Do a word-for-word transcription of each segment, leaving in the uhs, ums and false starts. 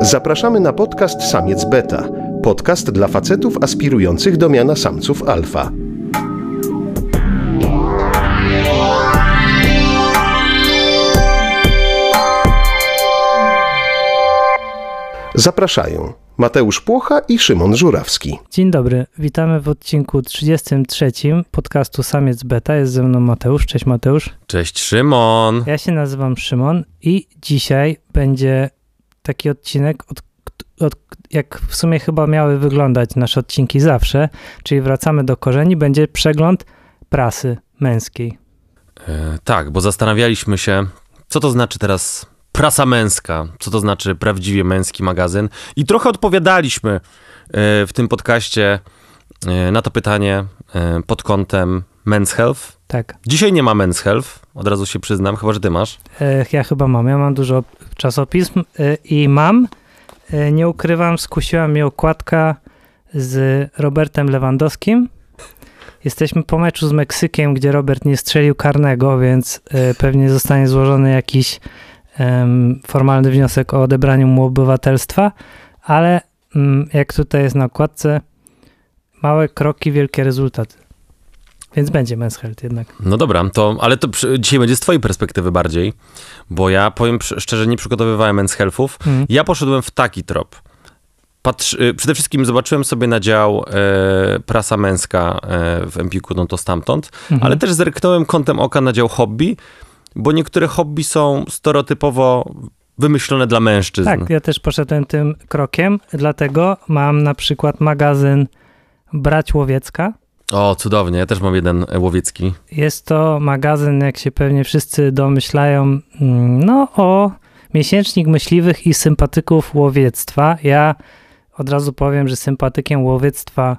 Zapraszamy na podcast Samiec Beta. Podcast dla facetów aspirujących do miana samców alfa. Zapraszają Mateusz Płocha i Szymon Żurawski. Dzień dobry, witamy w odcinku trzydziestym trzecim podcastu Samiec Beta. Jest ze mną Mateusz. Cześć Mateusz. Cześć Szymon. Ja się nazywam Szymon i dzisiaj będzie taki odcinek, od, od, jak w sumie chyba miały wyglądać nasze odcinki zawsze, czyli wracamy do korzeni, będzie przegląd prasy męskiej. E, tak, bo zastanawialiśmy się, co to znaczy teraz prasa męska, co to znaczy prawdziwie męski magazyn, i trochę odpowiadaliśmy w tym podcaście na to pytanie pod kątem Men's Health. Tak. Dzisiaj nie ma Men's Health, od razu się przyznam, chyba że ty masz. Ja chyba mam, ja mam dużo czasopism i mam, nie ukrywam, skusiła mnie okładka z Robertem Lewandowskim. Jesteśmy po meczu z Meksykiem, gdzie Robert nie strzelił karnego, więc pewnie zostanie złożony jakiś formalny wniosek o odebraniu mu obywatelstwa, ale jak tutaj jest na okładce, małe kroki, wielkie rezultaty. Więc będzie Men's Health jednak. No dobra, to, ale to przy, dzisiaj będzie z twojej perspektywy bardziej, bo ja powiem szczerze, nie przygotowywałem Men's Health'ów. Mhm. Ja poszedłem w taki trop. Patrz, przede wszystkim zobaczyłem sobie na dział e, prasa męska e, w Empiku, no to stamtąd, mhm. ale też zerknąłem kątem oka na dział hobby, bo niektóre hobby są stereotypowo wymyślone dla mężczyzn. Tak, ja też poszedłem tym krokiem, dlatego mam na przykład magazyn Brać Łowiecka. O, cudownie, ja też mam jeden łowiecki. Jest to magazyn, jak się pewnie wszyscy domyślają, no o miesięcznik myśliwych i sympatyków łowiectwa. Ja od razu powiem, że sympatykiem łowiectwa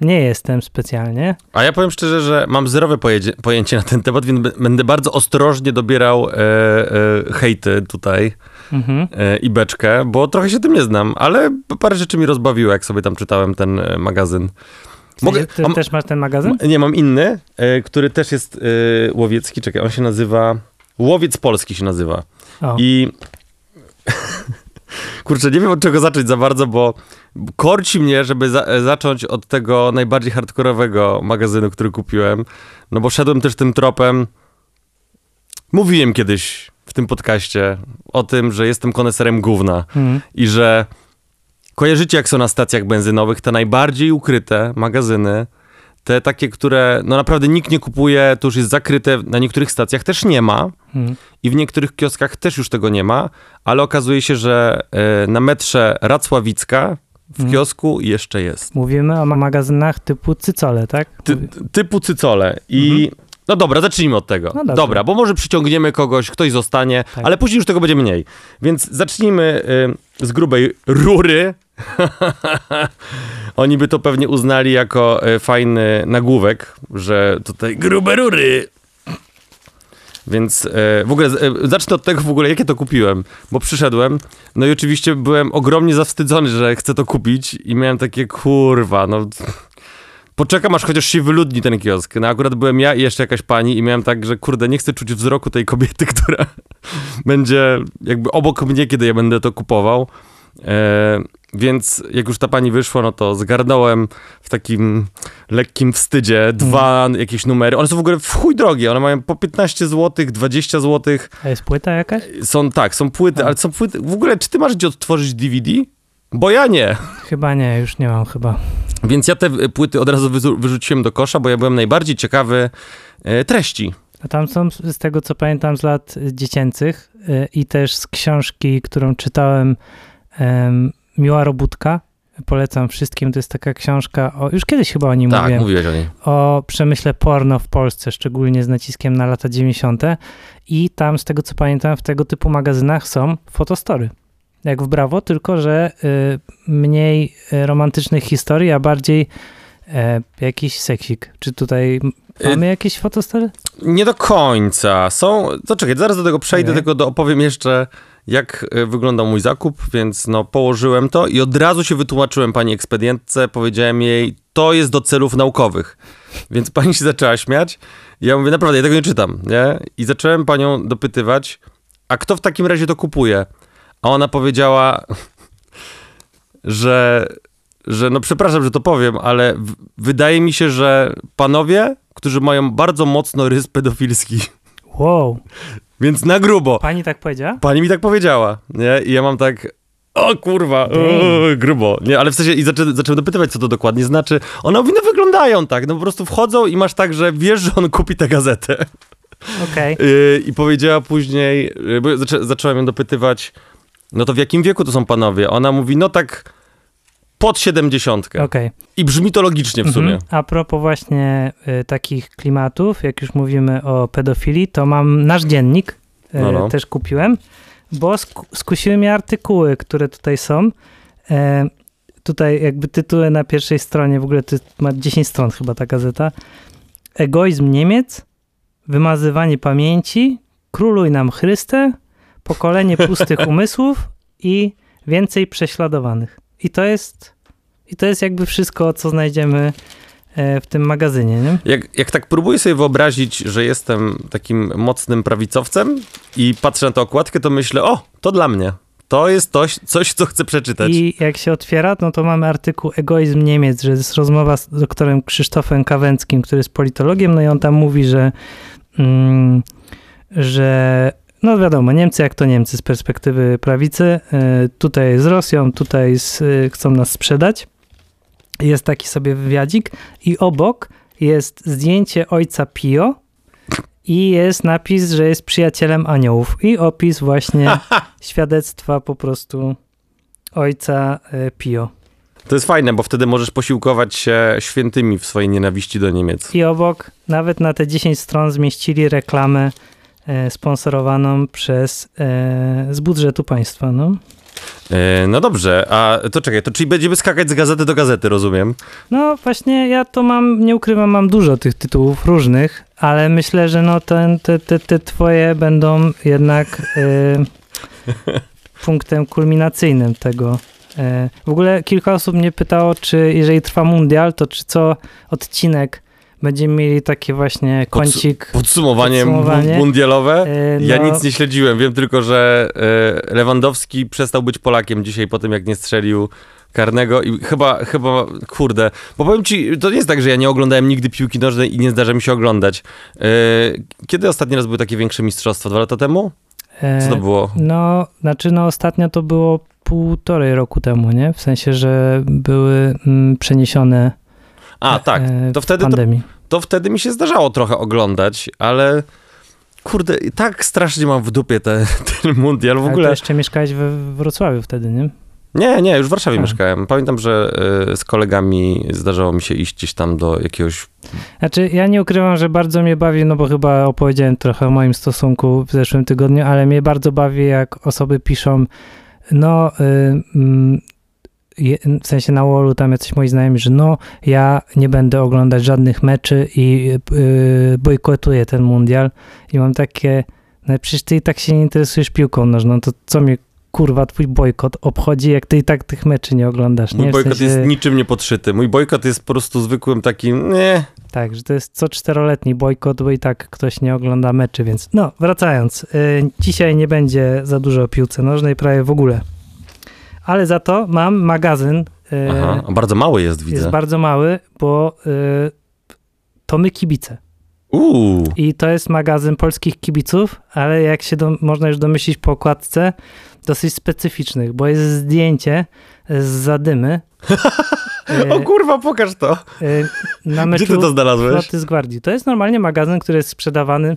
nie jestem specjalnie. A ja powiem szczerze, że mam zerowe pojedzie, pojęcie na ten temat, więc b- będę bardzo ostrożnie dobierał e, e, hejty tutaj mhm. e, i beczkę, bo trochę się tym nie znam, ale parę rzeczy mi rozbawiło, jak sobie tam czytałem ten magazyn. Mogę, ty mam, też masz ten magazyn? Nie, mam inny, e, który też jest e, łowiecki. Czekaj, on się nazywa... Łowiec Polski się nazywa. O. I... Kurczę, nie wiem od czego zacząć za bardzo, bo korci mnie, żeby za- zacząć od tego najbardziej hardkorowego magazynu, który kupiłem. No bo szedłem też tym tropem. Mówiłem kiedyś w tym podcaście o tym, że jestem koneserem gówna mm. i że kojarzycie, jak są na stacjach benzynowych te najbardziej ukryte magazyny, te takie, które no naprawdę nikt nie kupuje, to już jest zakryte, na niektórych stacjach też nie ma hmm. i w niektórych kioskach też już tego nie ma, ale okazuje się, że y, na metrze Racławicka w hmm. kiosku jeszcze jest. Mówimy o magazynach typu Cycole, tak? Ty, typu Cycole i mhm. no dobra, zacznijmy od tego. No dobra, bo może przyciągniemy kogoś, ktoś zostanie, tak. ale później już tego będzie mniej. Więc zacznijmy y, z grubej rury. Oni by to pewnie uznali jako fajny nagłówek, że tutaj grube rury. Więc e, w ogóle e, zacznę od tego w ogóle, jak ja to kupiłem, bo przyszedłem, no i oczywiście byłem ogromnie zawstydzony, że chcę to kupić i miałem takie kurwa, no poczekam, aż chociaż się wyludni ten kiosk. No akurat byłem ja i jeszcze jakaś pani i miałem tak, że kurde, nie chcę czuć wzroku tej kobiety, która będzie jakby obok mnie, kiedy ja będę to kupował. E, Więc jak już ta pani wyszła, no to zgarnąłem w takim lekkim wstydzie dwa mm. jakieś numery. One są w ogóle w chuj drogie. One mają po piętnaście złotych, dwadzieścia złotych. A jest płyta jakaś? Są, tak, są płyty, hmm. ale są płyty. W ogóle, czy ty masz gdzie odtworzyć D V D? Bo ja nie. Chyba nie, już nie mam chyba. Więc ja te płyty od razu wyzu- wyrzuciłem do kosza, bo ja byłem najbardziej ciekawy e, treści. A tam są, z tego co pamiętam, z lat dziecięcych y, i też z książki, którą czytałem... Y, Miła robótka, polecam wszystkim, to jest taka książka, o, już kiedyś chyba o nim tak, mówiłem, mówiłeś o niej. O przemyśle porno w Polsce, szczególnie z naciskiem na lata dziewięćdziesiąte. I tam, z tego co pamiętam, w tego typu magazynach są fotostory. Jak w Brawo, tylko że y, mniej romantycznych historii, a bardziej y, jakiś seksik. Czy tutaj mamy y- jakieś fotostory? Nie do końca. Są, to czekaj, zaraz do tego przejdę, okay. tylko do, opowiem jeszcze... jak wyglądał mój zakup, więc no położyłem to i od razu się wytłumaczyłem pani ekspedientce, powiedziałem jej, to jest do celów naukowych. Więc pani się zaczęła śmiać. Ja mówię, naprawdę, ja tego nie czytam, nie? I zacząłem panią dopytywać, a kto w takim razie to kupuje? a ona powiedziała, że, że no przepraszam, że to powiem, ale w, wydaje mi się, że panowie, którzy mają bardzo mocno rys pedofilski. Wow. Więc na grubo. Pani tak powiedziała? Pani mi tak powiedziała, nie? I ja mam tak... O kurwa, o, grubo. Nie, ale w sensie i zaczę, zacząłem dopytywać, co to dokładnie znaczy. One mówi, no wyglądają tak, no po prostu wchodzą i masz tak, że wiesz, że on kupi tę gazetę. Okej. Okay. Y, I powiedziała później, bo zaczę, zacząłem ją dopytywać, no to w jakim wieku to są panowie? Ona mówi, no tak pod siedemdziesiątkę. Okej. Okay. I brzmi to logicznie w sumie. Mhm. A propos właśnie y, takich klimatów, jak już mówimy o pedofilii, to mam nasz dziennik, y, no no. też kupiłem. Bo sku skusiły mnie artykuły, które tutaj są. E, tutaj jakby tytuły na pierwszej stronie, w ogóle ma dziesięć stron chyba ta gazeta. Egoizm Niemiec, wymazywanie pamięci, króluj nam Chryste, pokolenie pustych umysłów i więcej prześladowanych. I to jest, i to jest jakby wszystko, co znajdziemy w tym magazynie, nie? Jak, jak tak próbuję sobie wyobrazić, że jestem takim mocnym prawicowcem i patrzę na tę okładkę, to myślę, o, to dla mnie. To jest coś, coś, co chcę przeczytać. I jak się otwiera, no to mamy artykuł Egoizm Niemiec, że jest rozmowa z doktorem Krzysztofem Kawęckim, który jest politologiem, no i on tam mówi, że mm, że no wiadomo, Niemcy jak to Niemcy z perspektywy prawicy, y, tutaj z Rosją, tutaj z, y, chcą nas sprzedać. Jest taki sobie wywiadzik i obok jest zdjęcie ojca Pio i jest napis, że jest przyjacielem aniołów i opis właśnie świadectwa po prostu ojca Pio. To jest fajne, bo wtedy możesz posiłkować się świętymi w swojej nienawiści do Niemiec. I obok nawet na te dziesięć stron zmieścili reklamę e, sponsorowaną przez e, z budżetu państwa, no. No dobrze, a to czekaj, to czyli będziemy skakać z gazety do gazety, rozumiem? No właśnie, ja to mam, nie ukrywam, mam dużo tych tytułów różnych, ale myślę, że no ten, te, te, te twoje będą jednak y, punktem kulminacyjnym tego. Y, w ogóle kilka osób mnie pytało, czy jeżeli trwa mundial, to czy co odcinek będziemy mieli taki właśnie kącik... Podsumowanie, podsumowanie. mundialowe? Yy, ja no... nic nie śledziłem, wiem tylko, że yy, Lewandowski przestał być Polakiem dzisiaj po tym, jak nie strzelił karnego i chyba, chyba, kurde, bo powiem ci, to nie jest tak, że ja nie oglądałem nigdy piłki nożnej i nie zdarza mi się oglądać. Yy, kiedy ostatni raz były takie większe mistrzostwa? Dwa lata temu? Co to było? Yy, no, znaczy no ostatnio to było półtorej roku temu, nie? W sensie, że były mm, przeniesione... A, tak. To wtedy, to, to wtedy mi się zdarzało trochę oglądać, ale kurde, tak strasznie mam w dupie te, ten mundial w ogóle. Ale jeszcze mieszkałeś we Wrocławiu wtedy, nie? Nie, nie, już w Warszawie A. mieszkałem. Pamiętam, że y, z kolegami zdarzało mi się iść gdzieś tam do jakiegoś... Znaczy, ja nie ukrywam, że bardzo mnie bawi, no bo chyba opowiedziałem trochę o moim stosunku w zeszłym tygodniu, ale mnie bardzo bawi, jak osoby piszą, no... Y, mm, w sensie na wallu tam jacyś moi znajomi, że no, ja nie będę oglądać żadnych meczy i yy, bojkotuję ten mundial i mam takie, no przecież ty i tak się nie interesujesz piłką nożną, to co mnie kurwa twój bojkot obchodzi, jak ty i tak tych meczy nie oglądasz. Mój nie? bojkot w sensie... jest niczym niepodszyty, mój bojkot jest po prostu zwykłym takim, nie. Tak, że to jest co czteroletni bojkot, bo i tak ktoś nie ogląda meczy, więc no, wracając, yy, dzisiaj nie będzie za dużo o piłce nożnej, prawie w ogóle. Ale za to mam magazyn. Aha, bardzo mały jest, widzę. Jest bardzo mały, bo y, To My Kibice. Uuu. I to jest magazyn polskich kibiców, ale jak się do, można już domyślić po okładce, dosyć specyficznych, bo jest zdjęcie z zadymy. y, o kurwa, pokaż to. Y, na meczu. Gdzie ty to znalazłeś? Z Gwardii. To jest normalnie magazyn, który jest sprzedawany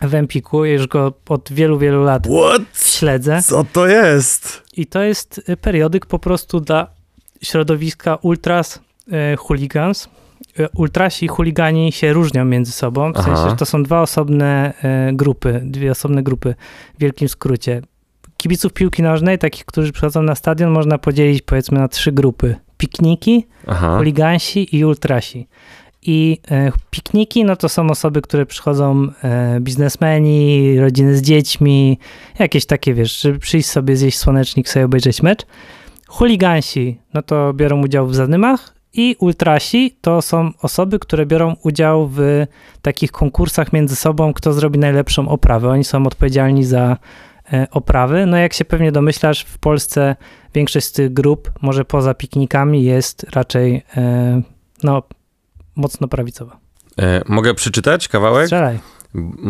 w Empiku, już go od wielu, wielu lat What? śledzę. Co to jest? I to jest periodyk po prostu dla środowiska ultras, e, hooligans. E, ultrasi i chuligani się różnią między sobą, w sensie, że to są dwa osobne e, grupy, dwie osobne grupy w wielkim skrócie. Kibiców piłki nożnej, takich, którzy przychodzą na stadion, można podzielić powiedzmy na trzy grupy. Pikniki, Aha. chuligansi i ultrasi. I e, pikniki, no to są osoby, które przychodzą, e, biznesmeni, rodziny z dziećmi, jakieś takie, wiesz, żeby przyjść sobie, zjeść słonecznik, sobie obejrzeć mecz. Chuligansi, no to biorą udział w zadymach i ultrasi to są osoby, które biorą udział w takich konkursach między sobą, kto zrobi najlepszą oprawę. Oni są odpowiedzialni za oprawy. No jak się pewnie domyślasz, w Polsce większość z tych grup, może poza piknikami, jest raczej no, mocno prawicowa. Mogę przeczytać kawałek? Strzelaj.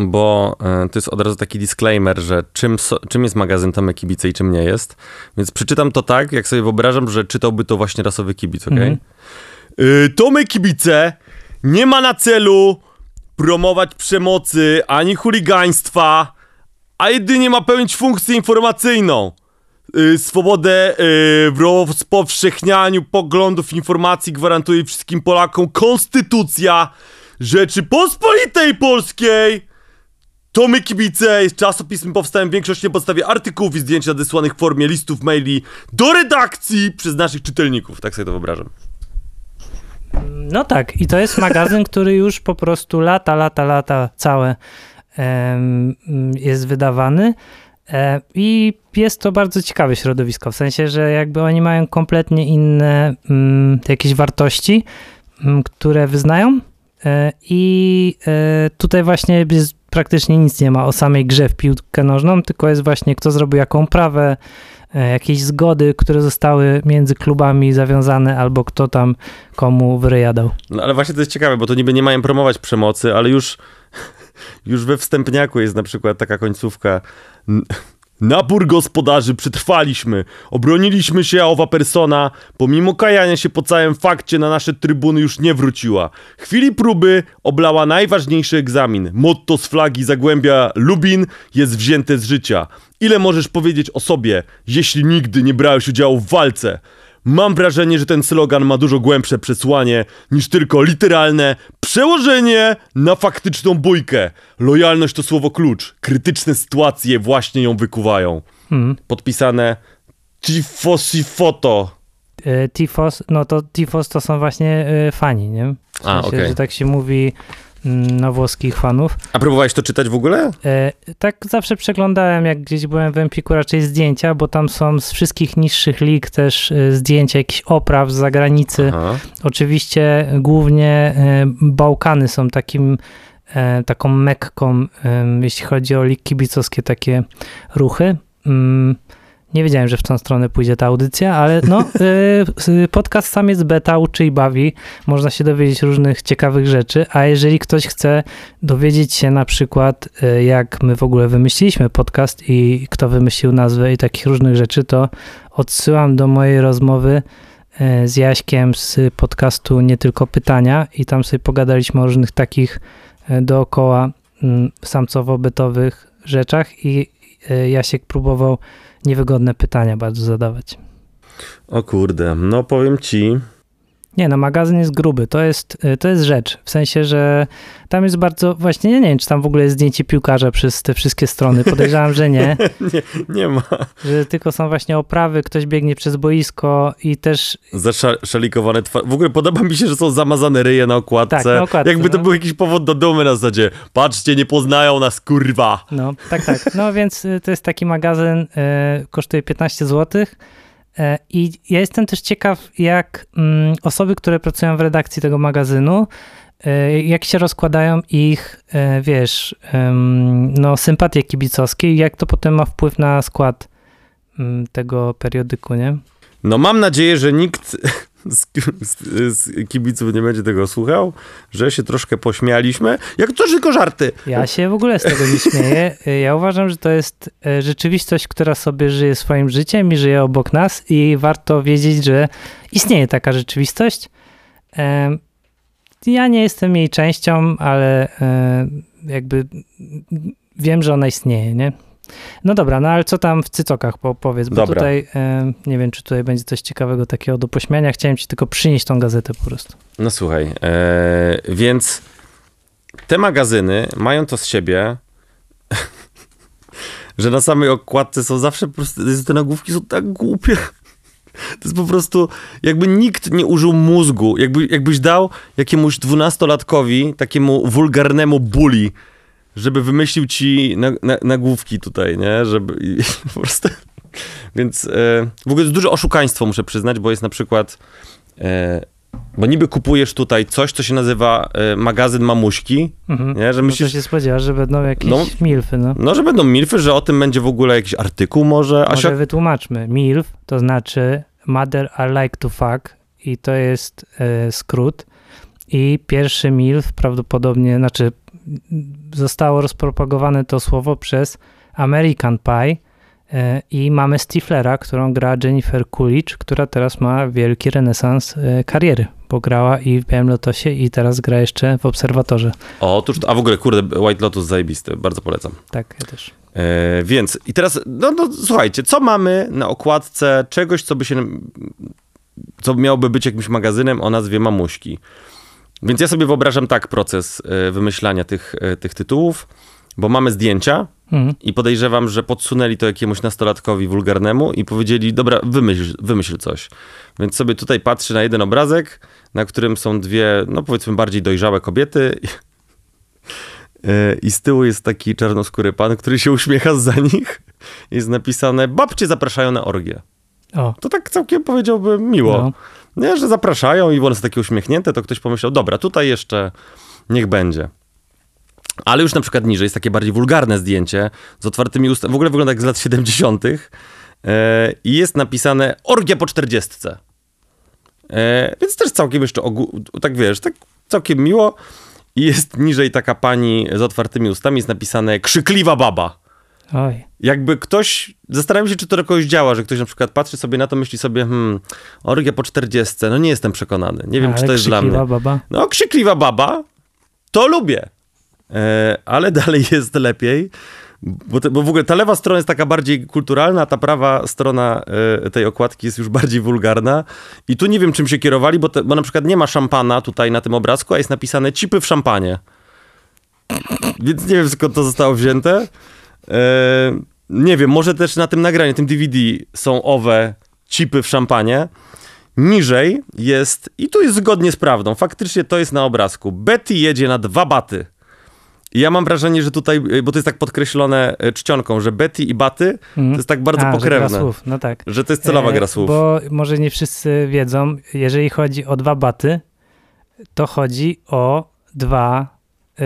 Bo to jest od razu taki disclaimer, że czym, so, czym jest magazyn To My Kibice i czym nie jest. Więc przeczytam to tak, jak sobie wyobrażam, że czytałby to właśnie rasowy kibic, okej? Okay? Mm-hmm. y, To My Kibice nie ma na celu promować przemocy ani chuligaństwa, a jedynie ma pełnić funkcję informacyjną. Y, swobodę y, w rozpowszechnianiu poglądów, informacji gwarantuje wszystkim Polakom Konstytucja Rzeczypospolitej Polskiej. To My Kibice jest czasopismem powstałym w większości na podstawie artykułów i zdjęć nadesłanych w formie listów, maili do redakcji przez naszych czytelników. Tak sobie to wyobrażam. No tak, i to jest magazyn, który już po prostu lata, lata, lata całe em, jest wydawany. E, I jest to bardzo ciekawe środowisko, w sensie, że jakby oni mają kompletnie inne mm, jakieś wartości, m, które wyznają. I tutaj właśnie praktycznie nic nie ma o samej grze w piłkę nożną, tylko jest właśnie kto zrobił jaką prawę, jakieś zgody, które zostały między klubami zawiązane, albo kto tam komu wyryjadał. No ale właśnie to jest ciekawe, bo to niby nie mają promować przemocy, ale już, już we wstępniaku jest na przykład taka końcówka. Napór gospodarzy przetrwaliśmy, obroniliśmy się, a owa persona, pomimo kajania się po całym fakcie, na nasze trybuny już nie wróciła. W chwili próby oblała najważniejszy egzamin. Motto z flagi Zagłębia Lubin jest wzięte z życia. Ile możesz powiedzieć o sobie, jeśli nigdy nie brałeś udziału w walce? Mam wrażenie, że ten slogan ma dużo głębsze przesłanie niż tylko literalne przełożenie na faktyczną bójkę. Lojalność to słowo klucz. Krytyczne sytuacje właśnie ją wykuwają. Hmm. Podpisane Tifos i Foto. E, tifos, no to Tifos to są właśnie y, fani, nie? W sensie, A, okay. że tak się mówi na włoskich fanów. A próbowałeś to czytać w ogóle? E, tak, zawsze przeglądałem, jak gdzieś byłem w Empiku, raczej zdjęcia, bo tam są z wszystkich niższych lig też zdjęcia jakichś opraw z zagranicy. Aha. Oczywiście głównie e, Bałkany są takim, e, taką mekką, e, jeśli chodzi o ligi kibicowskie, takie ruchy. Mm. Nie wiedziałem, że w tą stronę pójdzie ta audycja, ale no, y, podcast sam jest beta, uczy i bawi. Można się dowiedzieć różnych ciekawych rzeczy, a jeżeli ktoś chce dowiedzieć się na przykład, y, jak my w ogóle wymyśliliśmy podcast i kto wymyślił nazwę i takich różnych rzeczy, to odsyłam do mojej rozmowy y, z Jaśkiem z podcastu Nie Tylko Pytania i tam sobie pogadaliśmy o różnych takich y, dookoła y, samcowo-bytowych rzeczach i y, Jasiek próbował niewygodne pytania bardzo zadawać. O kurde, no powiem ci... Nie, no magazyn jest gruby, to jest, to jest rzecz, w sensie, że tam jest bardzo, właśnie nie, nie wiem, czy tam w ogóle jest zdjęcie piłkarza przez te wszystkie strony, podejrzewam, że nie. nie. Nie ma. Że tylko są właśnie oprawy, ktoś biegnie przez boisko i też... Zaszalikowane twarze, w ogóle podoba mi się, że są zamazane ryje na okładce, tak, na okładce, jakby to no. był jakiś powód do dumy na zasadzie, patrzcie, nie poznają nas, kurwa. No, tak, tak, no więc to jest taki magazyn, yy, kosztuje piętnaście złotych. I ja jestem też ciekaw, jak mm, osoby, które pracują w redakcji tego magazynu, y, jak się rozkładają ich, y, wiesz, y, no, sympatie kibicowskie i jak to potem ma wpływ na skład y, tego periodyku, nie? No mam nadzieję, że nikt z, z, z kibiców nie będzie tego słuchał, że się troszkę pośmialiśmy. Jak to tylko żarty. Ja się w ogóle z tego nie śmieję. Ja uważam, że to jest rzeczywistość, która sobie żyje swoim życiem i żyje obok nas i warto wiedzieć, że istnieje taka rzeczywistość. Ja nie jestem jej częścią, ale jakby wiem, że ona istnieje, nie? No dobra, no ale co tam w Cycokach po, powiedz, bo dobra. Tutaj e, nie wiem, czy tutaj będzie coś ciekawego takiego do pośmiania, chciałem ci tylko przynieść tą gazetę po prostu. No słuchaj, e, więc te magazyny mają to z siebie, że na samej okładce są zawsze po prostu, te nagłówki są tak głupie. To jest po prostu, jakby nikt nie użył mózgu, jakby, jakbyś dał jakiemuś dwunastolatkowi, takiemu wulgarnemu bully, żeby wymyślił ci nagłówki na, na tutaj, nie? Żeby i, po prostu... Więc e, w ogóle jest dużo oszukaństwo, muszę przyznać, bo jest na przykład e, Bo niby kupujesz tutaj coś, co się nazywa y, magazyn mamuśki, mhm. nie? Że myślisz, się spodziewasz, że będą jakieś no, milfy. No. no, że będą milfy, że o tym będzie w ogóle jakiś artykuł może. Może Asia... wytłumaczmy. Milf to znaczy mother I like to fuck i to jest y, skrót. I pierwszy milf prawdopodobnie, znaczy zostało rozpropagowane to słowo przez American Pie, i mamy Stiflera, którą gra Jennifer Coolidge, która teraz ma wielki renesans kariery, bo grała i w Białym Lotosie i teraz gra jeszcze w Obserwatorze. Otóż, a w ogóle kurde, White Lotus zajebisty, bardzo polecam. Tak, ja też. E, więc i teraz, no, no słuchajcie, co mamy na okładce czegoś, co by się, co miałoby być jakimś magazynem o nazwie Mamuśki. Więc ja sobie wyobrażam tak proces wymyślania tych, tych tytułów, bo mamy zdjęcia, Mhm. I podejrzewam, że podsunęli to jakiemuś nastolatkowi wulgarnemu i powiedzieli, dobra, wymyśl, wymyśl coś. Więc sobie tutaj patrzy na jeden obrazek, na którym są dwie, no powiedzmy bardziej dojrzałe kobiety i z tyłu jest taki czarnoskóry pan, który się uśmiecha zza nich. Jest napisane, babcie zapraszają na orgię. O. To tak całkiem powiedziałbym miło, no. Nie, że zapraszają i one są takie uśmiechnięte, to ktoś pomyślał, dobra, tutaj jeszcze niech będzie. Ale już na przykład niżej jest takie bardziej wulgarne zdjęcie z otwartymi ustami. W ogóle wygląda jak z lat siedemdziesiątych. I jest napisane orgia po czterdziestce. Więc też całkiem jeszcze, ogół, tak wiesz, tak całkiem miło. I jest niżej taka pani z otwartymi ustami, jest napisane krzykliwa baba. Oj. Jakby ktoś, zastanawiam się, czy to do kogoś działa, że ktoś na przykład patrzy sobie na to, myśli sobie, hmm, orgia po czterdziestce, no nie jestem przekonany. Nie wiem, ale czy to jest dla mnie. Krzykliwa baba. No krzykliwa baba, to lubię. Ale dalej jest lepiej, bo, te, bo w ogóle ta lewa strona jest taka bardziej kulturalna, ta prawa strona y, tej okładki jest już bardziej wulgarna i tu nie wiem czym się kierowali, bo, te, bo na przykład nie ma szampana tutaj na tym obrazku, a jest napisane cipy w szampanie, więc nie wiem skąd to zostało wzięte. Y, nie wiem, może też na tym nagraniu, tym D V D są owe cipy w szampanie. Niżej jest, i tu jest zgodnie z prawdą, faktycznie to jest na obrazku, Betty jedzie na dwa baty. Ja mam wrażenie, że tutaj, bo to jest tak podkreślone czcionką, że Betty i Baty mm. to jest tak bardzo A, pokrewne, że, słów. No tak. że to jest celowa gra słów. Bo może nie wszyscy wiedzą, jeżeli chodzi o dwa baty, to chodzi o dwa yy,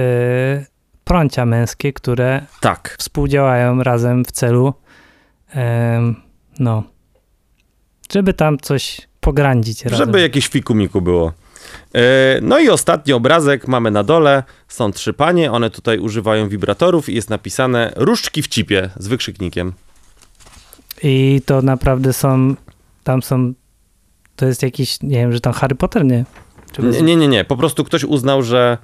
prącia męskie, które tak. współdziałają razem w celu, yy, no, żeby tam coś pograndzić razem. Żeby jakieś fikumiku było. No i ostatni obrazek mamy na dole, są trzy panie, one tutaj używają wibratorów i jest napisane różdżki w cipie z wykrzyknikiem. I to naprawdę są, tam są, to jest jakiś, nie wiem, że tam Harry Potter, nie? Nie, nie, nie, nie, po prostu ktoś uznał, że,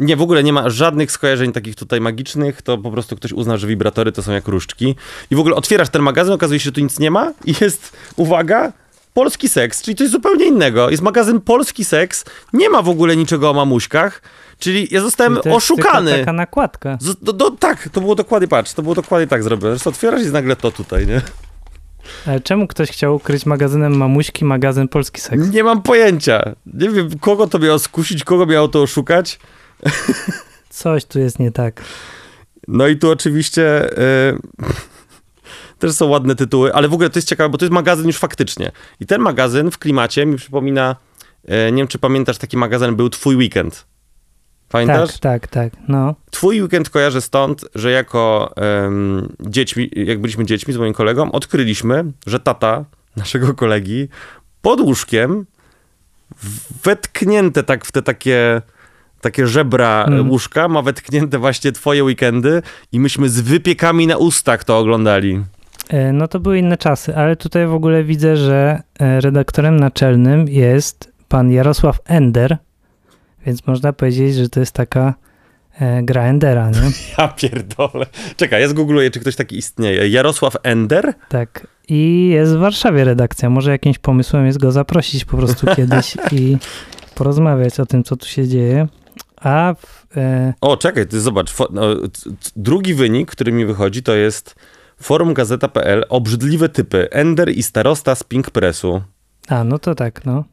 nie, w ogóle nie ma żadnych skojarzeń takich tutaj magicznych, to po prostu ktoś uznał, że wibratory to są jak różdżki. I w ogóle otwierasz ten magazyn, okazuje się, że tu nic nie ma i jest, uwaga... Polski seks, czyli coś zupełnie innego. Jest magazyn Polski seks, nie ma w ogóle niczego o mamuśkach, czyli ja zostałem czyli to jest oszukany. Taka nakładka. Z, do, do, tak, to było dokładnie, patrz, to było dokładnie tak zrobione. Zresztą otwierasz i nagle to tutaj, nie? Ale czemu ktoś chciał ukryć magazynem mamuśki magazyn Polski seks? Nie mam pojęcia. Nie wiem, kogo to miało skusić, kogo miało to oszukać. Coś tu jest nie tak. No i tu oczywiście... Yy... Też są ładne tytuły, ale w ogóle to jest ciekawe, bo to jest magazyn już faktycznie. I ten magazyn w klimacie mi przypomina, nie wiem czy pamiętasz, taki magazyn był Twój Weekend. Pamiętasz? Tak, tak, tak, no. Twój Weekend kojarzę stąd, że jako um, dziećmi, jak byliśmy dziećmi z moim kolegą, odkryliśmy, że tata naszego kolegi pod łóżkiem wetknięte tak w te takie... Takie żebra hmm. łóżka ma wetknięte właśnie Twoje weekendy i myśmy z wypiekami na ustach to oglądali. No to były inne czasy, ale tutaj w ogóle widzę, że redaktorem naczelnym jest pan Jarosław Ender, więc można powiedzieć, że to jest taka gra Endera, nie? Ja pierdolę. Czekaj, ja zgoogluję, czy ktoś taki istnieje. Jarosław Ender? Tak. I jest w Warszawie redakcja. Może jakimś pomysłem jest go zaprosić po prostu kiedyś i porozmawiać o tym, co tu się dzieje. A w, e... O, czekaj, ty zobacz. For, no, drugi wynik, który mi wychodzi, to jest forum gazeta kropka p l, obrzydliwe typy, Ender i starosta z Pink Pressu. A, no to tak, no.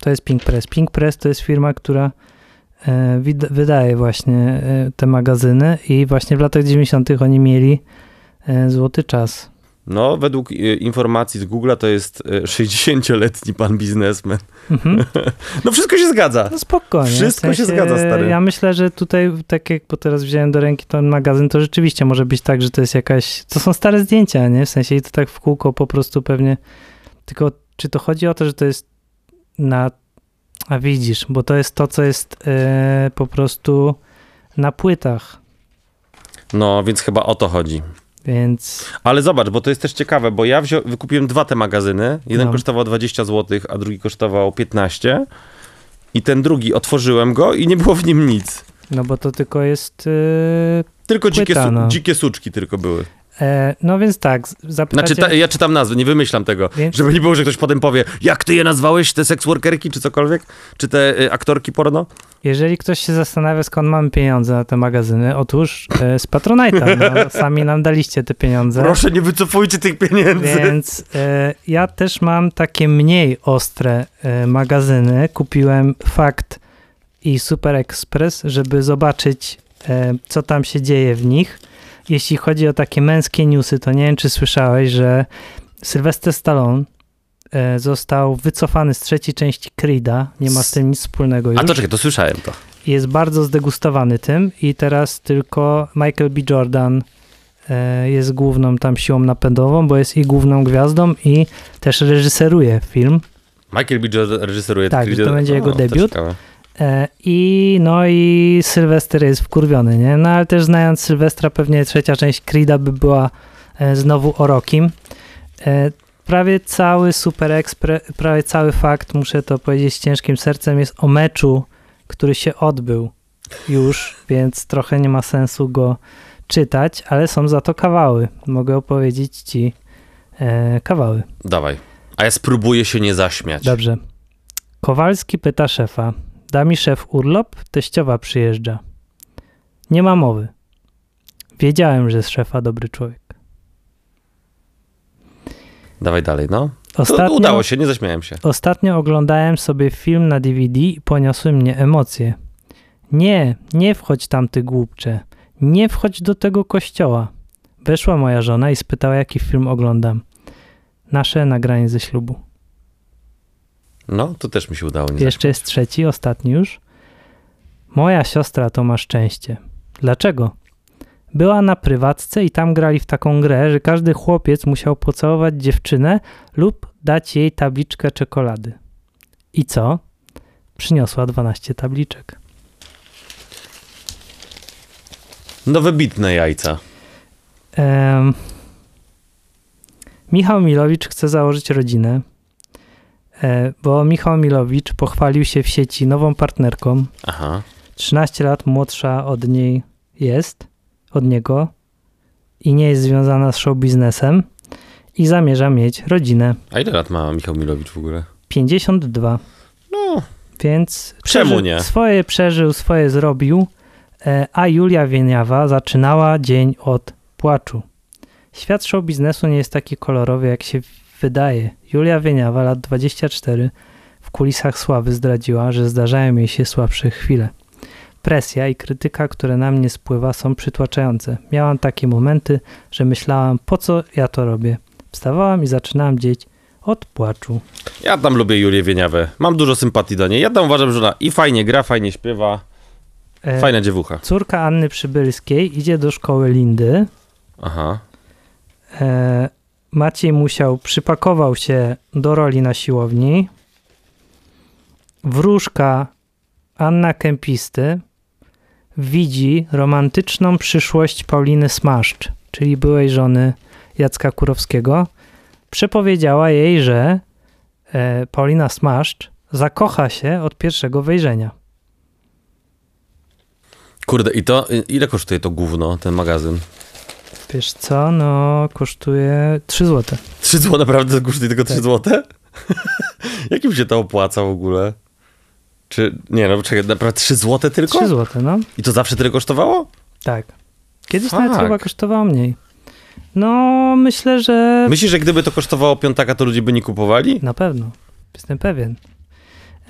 To jest Pink Press. Pink Press to jest firma, która e, wid- wydaje właśnie e, te magazyny i właśnie w latach dziewięćdziesiątych oni mieli e, złoty czas. No, według informacji z Google'a to jest sześćdziesięcioletni pan biznesmen. Mhm. No wszystko się zgadza. No spokojnie. Wszystko w sensie, się zgadza, stary. Ja myślę, że tutaj, tak jak bo teraz wziąłem do ręki ten magazyn, to rzeczywiście może być tak, że to jest jakaś... To są stare zdjęcia, nie? W sensie i to tak w kółko po prostu pewnie... Tylko czy to chodzi o to, że to jest na... A widzisz, bo to jest to, co jest yy, po prostu na płytach. No, więc chyba o to chodzi. Więc... Ale zobacz, bo to jest też ciekawe, bo ja wzią... wykupiłem dwa te magazyny. Jeden no. kosztował dwadzieścia złotych, a drugi kosztował piętnaście. I ten drugi, otworzyłem go i nie było w nim nic. No bo to tylko jest yy, Tylko płyta, dzikie, su- no. dzikie suczki tylko były. E, no więc tak, zapytacie... Znaczy, ta, ja czytam nazwy, nie wymyślam tego. Więc... Żeby nie było, że ktoś potem powie, jak ty je nazwałeś, te seksworkerki czy cokolwiek? Czy te y, aktorki porno? Jeżeli ktoś się zastanawia, skąd mamy pieniądze na te magazyny, otóż e, z Patronite'a, no, sami nam daliście te pieniądze. Proszę, nie wycofujcie tych pieniędzy. Więc e, ja też mam takie mniej ostre e, magazyny. Kupiłem Fakt i Super Express, żeby zobaczyć, e, co tam się dzieje w nich. Jeśli chodzi o takie męskie newsy, to nie wiem, czy słyszałeś, że Sylwester Stallone e, został wycofany z trzeciej części Creed'a. Nie ma z tym nic wspólnego już. A to czekaj, to słyszałem to. Jest bardzo zdegustowany tym i teraz tylko Michael B. Jordan e, jest główną tam siłą napędową, bo jest i główną gwiazdą i też reżyseruje film. Michael B. Jordan reżyseruje. Tak, to będzie jego o, debiut. I no i Sylwester jest wkurwiony, nie? No ale też znając Sylwestra, pewnie trzecia część Creed'a by była znowu Orokim. Prawie cały Super Express, prawie cały Fakt, muszę to powiedzieć z ciężkim sercem, jest o meczu, który się odbył już, więc trochę nie ma sensu go czytać, ale są za to kawały. Mogę opowiedzieć ci e, kawały. Dawaj, a ja spróbuję się nie zaśmiać. Dobrze. Kowalski pyta szefa. Da mi szef urlop, teściowa przyjeżdża. Nie ma mowy. Wiedziałem, że z szefa dobry człowiek. Dawaj dalej, no. Ostatnio, udało się, nie zaśmiałem się. Ostatnio oglądałem sobie film na D V D i poniosły mnie emocje. Nie, nie wchodź tam, ty głupcze. Nie wchodź do tego kościoła. Weszła moja żona i spytała, jaki film oglądam. Nasze nagranie ze ślubu. No, to też mi się udało. Nie Jeszcze jest trzeci, ostatni już. Moja siostra to ma szczęście. Dlaczego? Była na prywatce i tam grali w taką grę, że każdy chłopiec musiał pocałować dziewczynę lub dać jej tabliczkę czekolady. I co? Przyniosła dwanaście tabliczek. No wybitne jajca. Ehm, Michał Milowicz chce założyć rodzinę. Bo Michał Milowicz pochwalił się w sieci nową partnerką. Aha. trzynaście lat młodsza od niej jest, od niego i nie jest związana z show biznesem i zamierza mieć rodzinę. A ile lat ma Michał Milowicz w ogóle? pięćdziesiąt dwa. No. Więc czemu nie? Swoje przeżył, swoje zrobił, a Julia Wieniawa zaczynała dzień od płaczu. Świat show biznesu nie jest taki kolorowy, jak się wydaje. Julia Wieniawa, lat dwadzieścia cztery, w kulisach sławy zdradziła, że zdarzają jej się słabsze chwile. Presja i krytyka, które na mnie spływa, są przytłaczające. Miałam takie momenty, że myślałam, po co ja to robię. Wstawałam i zaczynałam dzieć od płaczu. Ja tam lubię Julię Wieniawę. Mam dużo sympatii do niej. Ja tam uważam, że ona i fajnie gra, fajnie śpiewa. E, Fajna dziewucha. Córka Anny Przybylskiej idzie do szkoły Lindy. Aha. E, Maciej Musiał przypakował się do roli na siłowni. Wróżka Anna Kempisty widzi romantyczną przyszłość Pauliny Smaszcz, czyli byłej żony Jacka Kurowskiego. Przepowiedziała jej, że e, Paulina Smaszcz zakocha się od pierwszego wejrzenia. Kurde, i to ile kosztuje to gówno, ten magazyn? Wiesz co, no kosztuje trzy złote. trzy złote? Naprawdę kosztuje tylko tak. trzy złote? Jakim się to opłaca w ogóle? Czy, nie no, czekaj, naprawdę trzy złote tylko? trzy złote, no. I to zawsze tyle kosztowało? Tak. Kiedyś Fak. Nawet chyba kosztowało mniej. No, myślę, że... Myślisz, że gdyby to kosztowało piątaka, to ludzie by nie kupowali? Na pewno. Jestem pewien.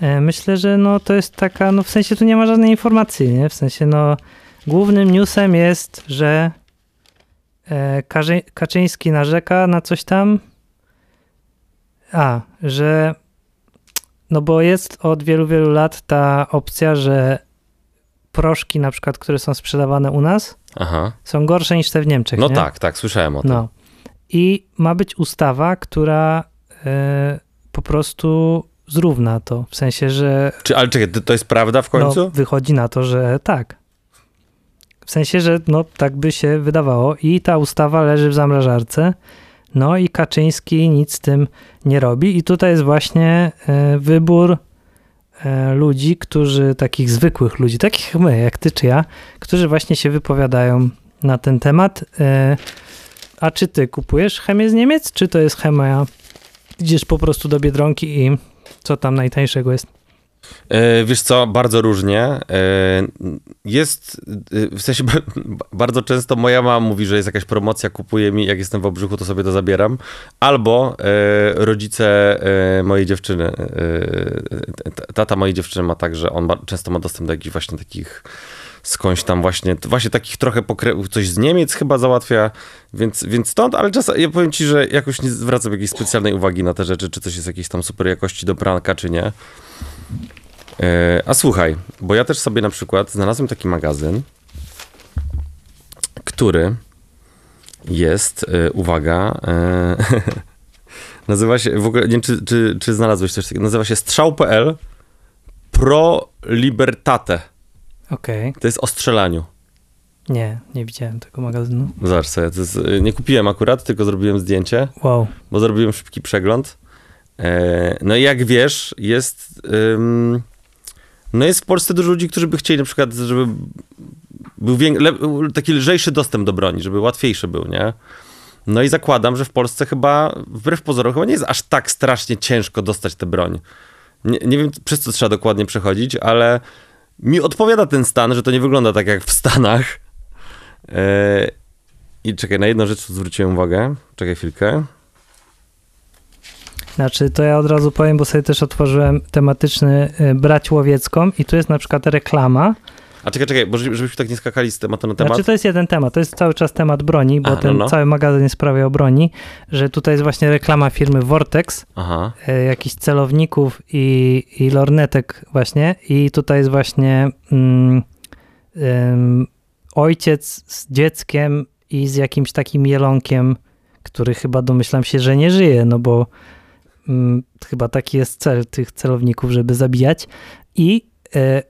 E, myślę, że no to jest taka, no w sensie tu nie ma żadnej informacji, nie? W sensie no, głównym newsem jest, że Karzy- Kaczyński narzeka na coś tam, a, że no bo jest od wielu, wielu lat ta opcja, że proszki na przykład, które są sprzedawane u nas, aha, są gorsze niż te w Niemczech. No nie? tak, tak, słyszałem o tym. No. I ma być ustawa, która yy, po prostu zrówna to, w sensie, że... Czy, ale czekaj, to jest prawda w końcu? No, wychodzi na to, że tak. W sensie, że no tak by się wydawało i ta ustawa leży w zamrażarce, no i Kaczyński nic z tym nie robi i tutaj jest właśnie y, wybór y, ludzi, którzy, takich zwykłych ludzi, takich my, jak ty czy ja, którzy właśnie się wypowiadają na ten temat. Y, a czy ty kupujesz chemię z Niemiec, czy to jest chemia? Idziesz po prostu do Biedronki i co tam najtańszego jest? Wiesz co, bardzo różnie. Jest, w sensie bardzo często moja mama mówi, że jest jakaś promocja, kupuje mi, jak jestem w Obrzychu, to sobie to zabieram. Albo rodzice mojej dziewczyny, tata mojej dziewczyny ma tak, że on często ma dostęp do jakichś właśnie takich, skądś tam właśnie, właśnie takich trochę pokre- coś z Niemiec chyba załatwia, więc, więc stąd, ale czasem, ja powiem ci, że jakoś nie zwracam jakiejś specjalnej uwagi na te rzeczy, czy coś jest jakiejś tam super jakości do pranka, czy nie. A słuchaj, bo ja też sobie na przykład znalazłem taki magazyn, który jest, uwaga, nazywa się, w ogóle nie wiem, czy, czy, czy znalazłeś coś takiego, nazywa się strzał kropka p l Pro Libertate. Okej. Okay. To jest o strzelaniu. Nie, nie widziałem tego magazynu. Zobacz sobie, to jest, nie kupiłem akurat, tylko zrobiłem zdjęcie, wow, bo zrobiłem szybki przegląd. No i jak wiesz, jest, ym, no jest w Polsce dużo ludzi, którzy by chcieli na przykład, żeby był wiek, le, taki lżejszy dostęp do broni, żeby łatwiejszy był, nie? No i zakładam, że w Polsce chyba, wbrew pozorom, chyba nie jest aż tak strasznie ciężko dostać tę broń. Nie, nie wiem, przez co trzeba dokładnie przechodzić, ale mi odpowiada ten stan, że to nie wygląda tak jak w Stanach. Yy, I czekaj, na jedną rzecz zwróciłem uwagę. Czekaj chwilkę. Znaczy, to ja od razu powiem, bo sobie też otworzyłem tematyczny y, brać łowiecką i tu jest na przykład reklama. A czekaj, czekaj, bo żebyśmy tak nie skakali z tematu na temat. Znaczy, to jest jeden temat, to jest cały czas temat broni, bo A, ten no, no. cały magazyn jest prawie o broni, że tutaj jest właśnie reklama firmy Vortex, aha, Y, jakichś celowników i, i lornetek właśnie i tutaj jest właśnie mm, y, ojciec z dzieckiem i z jakimś takim jelonkiem, który chyba domyślam się, że nie żyje, no bo chyba taki jest cel tych celowników, żeby zabijać i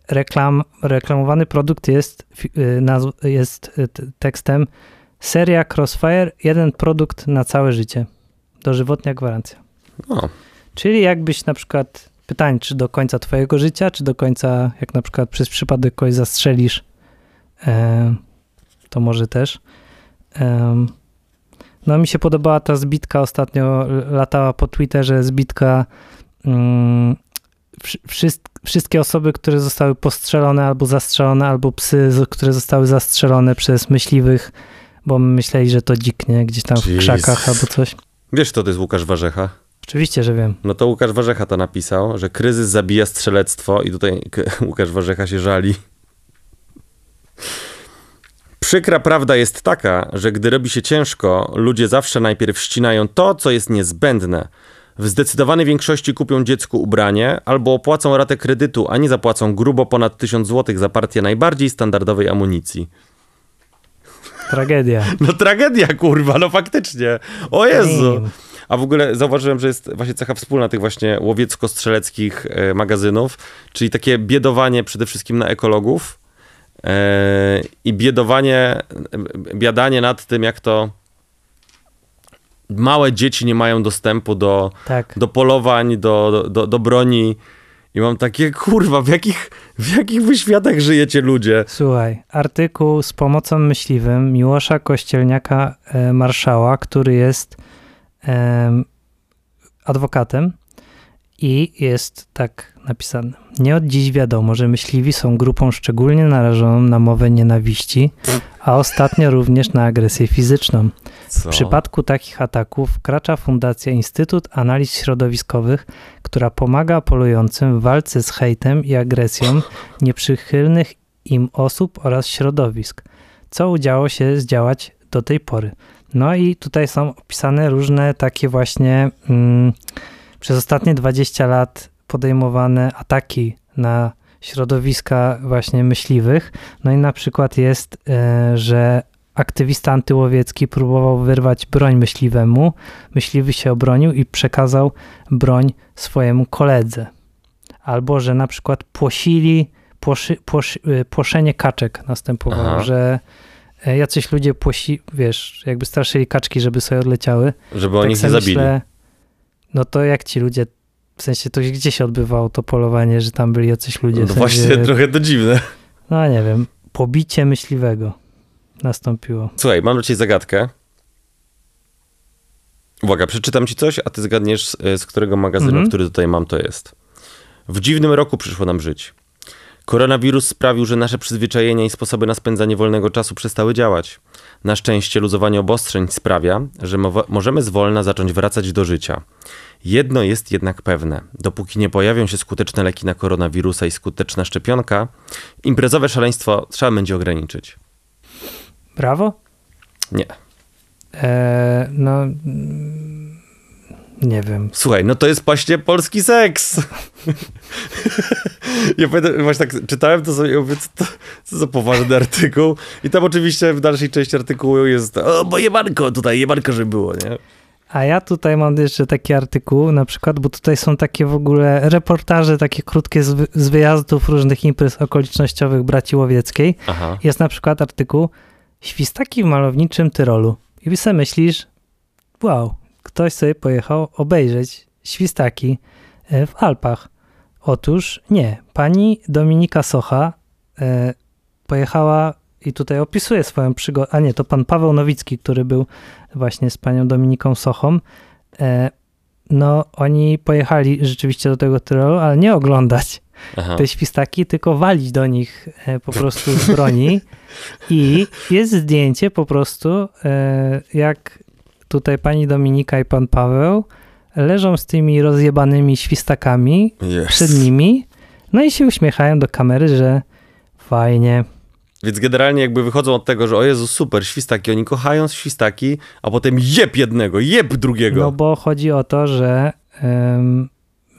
reklam, reklamowany produkt jest, jest tekstem seria Crossfire, jeden produkt na całe życie. Dożywotnia gwarancja. No. Czyli jakbyś na przykład, pytanie, czy do końca twojego życia, czy do końca, jak na przykład przez przypadek kogoś zastrzelisz, to może też. No mi się podobała ta zbitka, ostatnio latała po Twitterze zbitka mm, wszy- wszystkie osoby, które zostały postrzelone albo zastrzelone, albo psy, które zostały zastrzelone przez myśliwych, bo myśleli, że to dzik, nie? Gdzieś tam Jeez. w krzakach albo coś. Wiesz, to jest Łukasz Warzecha? Oczywiście, że wiem. No to Łukasz Warzecha to napisał, że kryzys zabija strzelectwo i tutaj Łukasz Warzecha się żali. Przykra prawda jest taka, że gdy robi się ciężko, ludzie zawsze najpierw ścinają to, co jest niezbędne. W zdecydowanej większości kupią dziecku ubranie albo opłacą ratę kredytu, a nie zapłacą grubo ponad tysiąc złotych za partię najbardziej standardowej amunicji. Tragedia. No tragedia, kurwa, no faktycznie. O Jezu. A w ogóle zauważyłem, że jest właśnie cecha wspólna tych właśnie łowiecko-strzeleckich magazynów, czyli takie biedowanie przede wszystkim na ekologów. I biedowanie, biadanie nad tym, jak to małe dzieci nie mają dostępu do, tak. do polowań, do, do, do broni. I mam takie, kurwa, w jakich, w jakich wy światach żyjecie, ludzie? Słuchaj, artykuł z pomocą myśliwym Miłosza Kościelniaka e, Marszała, który jest e, adwokatem. I jest tak napisane. Nie od dziś wiadomo, że myśliwi są grupą szczególnie narażoną na mowę nienawiści, a ostatnio również na agresję fizyczną. Co? W przypadku takich ataków wkracza Fundacja Instytut Analiz Środowiskowych, która pomaga polującym w walce z hejtem i agresją nieprzychylnych im osób oraz środowisk. Co udało się zdziałać do tej pory. No i tutaj są opisane różne takie właśnie mm, przez ostatnie dwadzieścia lat podejmowane ataki na środowiska właśnie myśliwych. No i na przykład jest, y, że aktywista antyłowiecki próbował wyrwać broń myśliwemu. Myśliwy się obronił i przekazał broń swojemu koledze. Albo, że na przykład płosili, płoszy, płoszy, płoszenie kaczek następowało, aha, że jacyś ludzie płosi, wiesz, jakby straszyli kaczki, żeby sobie odleciały. Żeby tak oni ich nie zabili. Myślę, no to jak ci ludzie, w sensie to gdzie się odbywało to polowanie, że tam byli jacyś ludzie. No w sensie, właśnie trochę to dziwne. No nie wiem, pobicie myśliwego nastąpiło. Słuchaj, mam do ciebie zagadkę. Uwaga, przeczytam ci coś, a ty zgadniesz z, z którego magazynu, mhm. który tutaj mam, to jest. W dziwnym roku przyszło nam żyć. Koronawirus sprawił, że nasze przyzwyczajenia i sposoby na spędzanie wolnego czasu przestały działać. Na szczęście luzowanie obostrzeń sprawia, że mo- możemy z wolna zacząć wracać do życia. Jedno jest jednak pewne. Dopóki nie pojawią się skuteczne leki na koronawirusa i skuteczna szczepionka, imprezowe szaleństwo trzeba będzie ograniczyć. Brawo? Nie. Eee, no... Nie wiem. Słuchaj, no to jest właśnie polski seks. Ja pamiętam, właśnie tak czytałem to sobie, mówię, co, to, co za poważny artykuł. I tam oczywiście w dalszej części artykułu jest, o, bo jebanko tutaj, jebanko, żeby było, nie? A ja tutaj mam jeszcze taki artykuł na przykład, bo tutaj są takie w ogóle reportaże, takie krótkie z, wy- z wyjazdów różnych imprez okolicznościowych braci łowieckiej. Aha. Jest na przykład artykuł Świstaki w malowniczym Tyrolu. I sobie myślisz, wow, ktoś sobie pojechał obejrzeć świstaki w Alpach. Otóż nie. Pani Dominika Socha e, pojechała i tutaj opisuje swoją przygodę. A nie, to pan Paweł Nowicki, który był właśnie z panią Dominiką Sochą. E, no oni pojechali rzeczywiście do tego Tyrolu, ale nie oglądać aha. te świstaki, tylko walić do nich e, po prostu z broni. I jest zdjęcie po prostu e, jak... Tutaj pani Dominika i pan Paweł leżą z tymi rozjebanymi świstakami yes. przed nimi, no i się uśmiechają do kamery, że fajnie. Więc generalnie jakby wychodzą od tego, że o Jezu, super, świstaki, oni kochają świstaki, a potem jeb jednego, jeb drugiego. No bo chodzi o to, że, ym,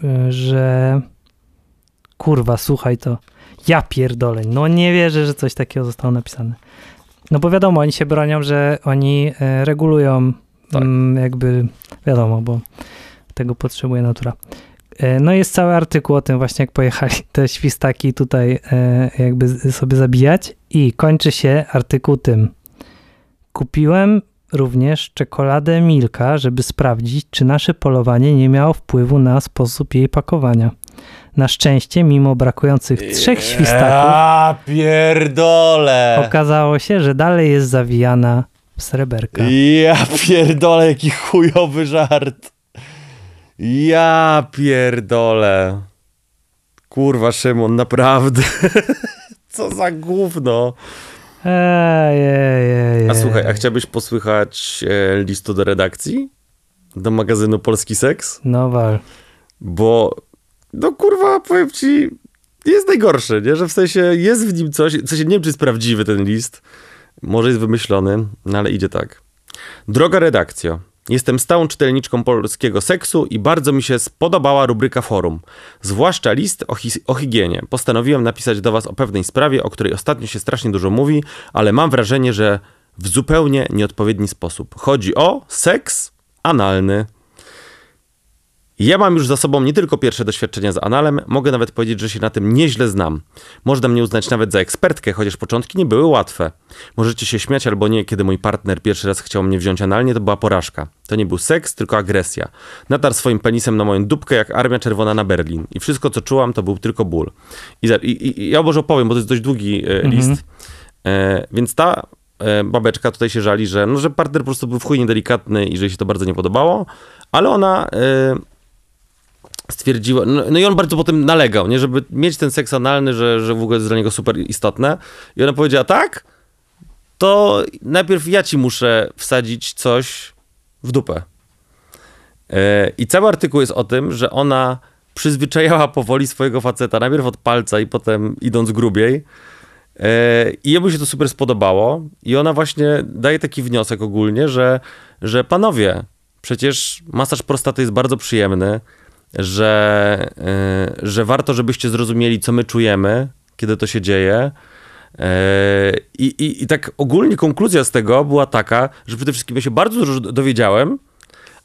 y, że kurwa, słuchaj to, ja pierdolę, no nie wierzę, że coś takiego zostało napisane. No bo wiadomo, oni się bronią, że oni y, regulują tak. Jakby wiadomo, bo tego potrzebuje natura. No jest cały artykuł o tym właśnie, jak pojechali te świstaki tutaj jakby sobie zabijać i kończy się artykuł tym. Kupiłem również czekoladę Milka, żeby sprawdzić, czy nasze polowanie nie miało wpływu na sposób jej pakowania. Na szczęście, mimo brakujących trzech świstaków, ja pierdolę. Okazało się, że dalej jest zawijana sreberka. Ja pierdolę, jaki chujowy żart. Ja pierdolę. Kurwa, Szymon, naprawdę. Co za gówno. Ej, ej, ej. A słuchaj, a chciałbyś posłuchać e, listu do redakcji? Do magazynu Polski Seks? No wal. Bo, no kurwa, powiem ci, jest najgorszy, nie? Że w sensie jest w nim coś, w sensie nie wiem, czy jest prawdziwy ten list. Może jest wymyślony, no ale idzie tak. Droga redakcja, jestem stałą czytelniczką Polskiego Seksu i bardzo mi się spodobała rubryka forum. Zwłaszcza list o, hi- o higienie. Postanowiłem napisać do was o pewnej sprawie, o której ostatnio się strasznie dużo mówi, ale mam wrażenie, że w zupełnie nieodpowiedni sposób. Chodzi o seks analny. Ja mam już za sobą nie tylko pierwsze doświadczenia z analem, mogę nawet powiedzieć, że się na tym nieźle znam. Można mnie uznać nawet za ekspertkę, chociaż początki nie były łatwe. Możecie się śmiać albo nie, kiedy mój partner pierwszy raz chciał mnie wziąć analnie, to była porażka. To nie był seks, tylko agresja. Natarł swoim penisem na moją dupkę jak Armia Czerwona na Berlin. I wszystko, co czułam, to był tylko ból. I, i, i ja może opowiem, bo to jest dość długi e, mhm. list. E, więc ta e, babeczka tutaj się żali, że, no, że partner po prostu był w chuj niedelikatny i że jej się to bardzo nie podobało, ale ona... E, stwierdziła, no, no i on bardzo potem nalegał, nie, żeby mieć ten seks analny, że, że w ogóle jest dla niego super istotne. I ona powiedziała, tak, to najpierw ja ci muszę wsadzić coś w dupę. Yy, I cały artykuł jest o tym, że ona przyzwyczajała powoli swojego faceta, najpierw od palca i potem idąc grubiej, I jemu się to super spodobało i ona właśnie daje taki wniosek ogólnie, że, że panowie, przecież masaż prostaty jest bardzo przyjemny, że, że warto, żebyście zrozumieli, co my czujemy, kiedy to się dzieje. I, i, i tak ogólnie konkluzja z tego była taka, że przede wszystkim ja się bardzo dużo dowiedziałem,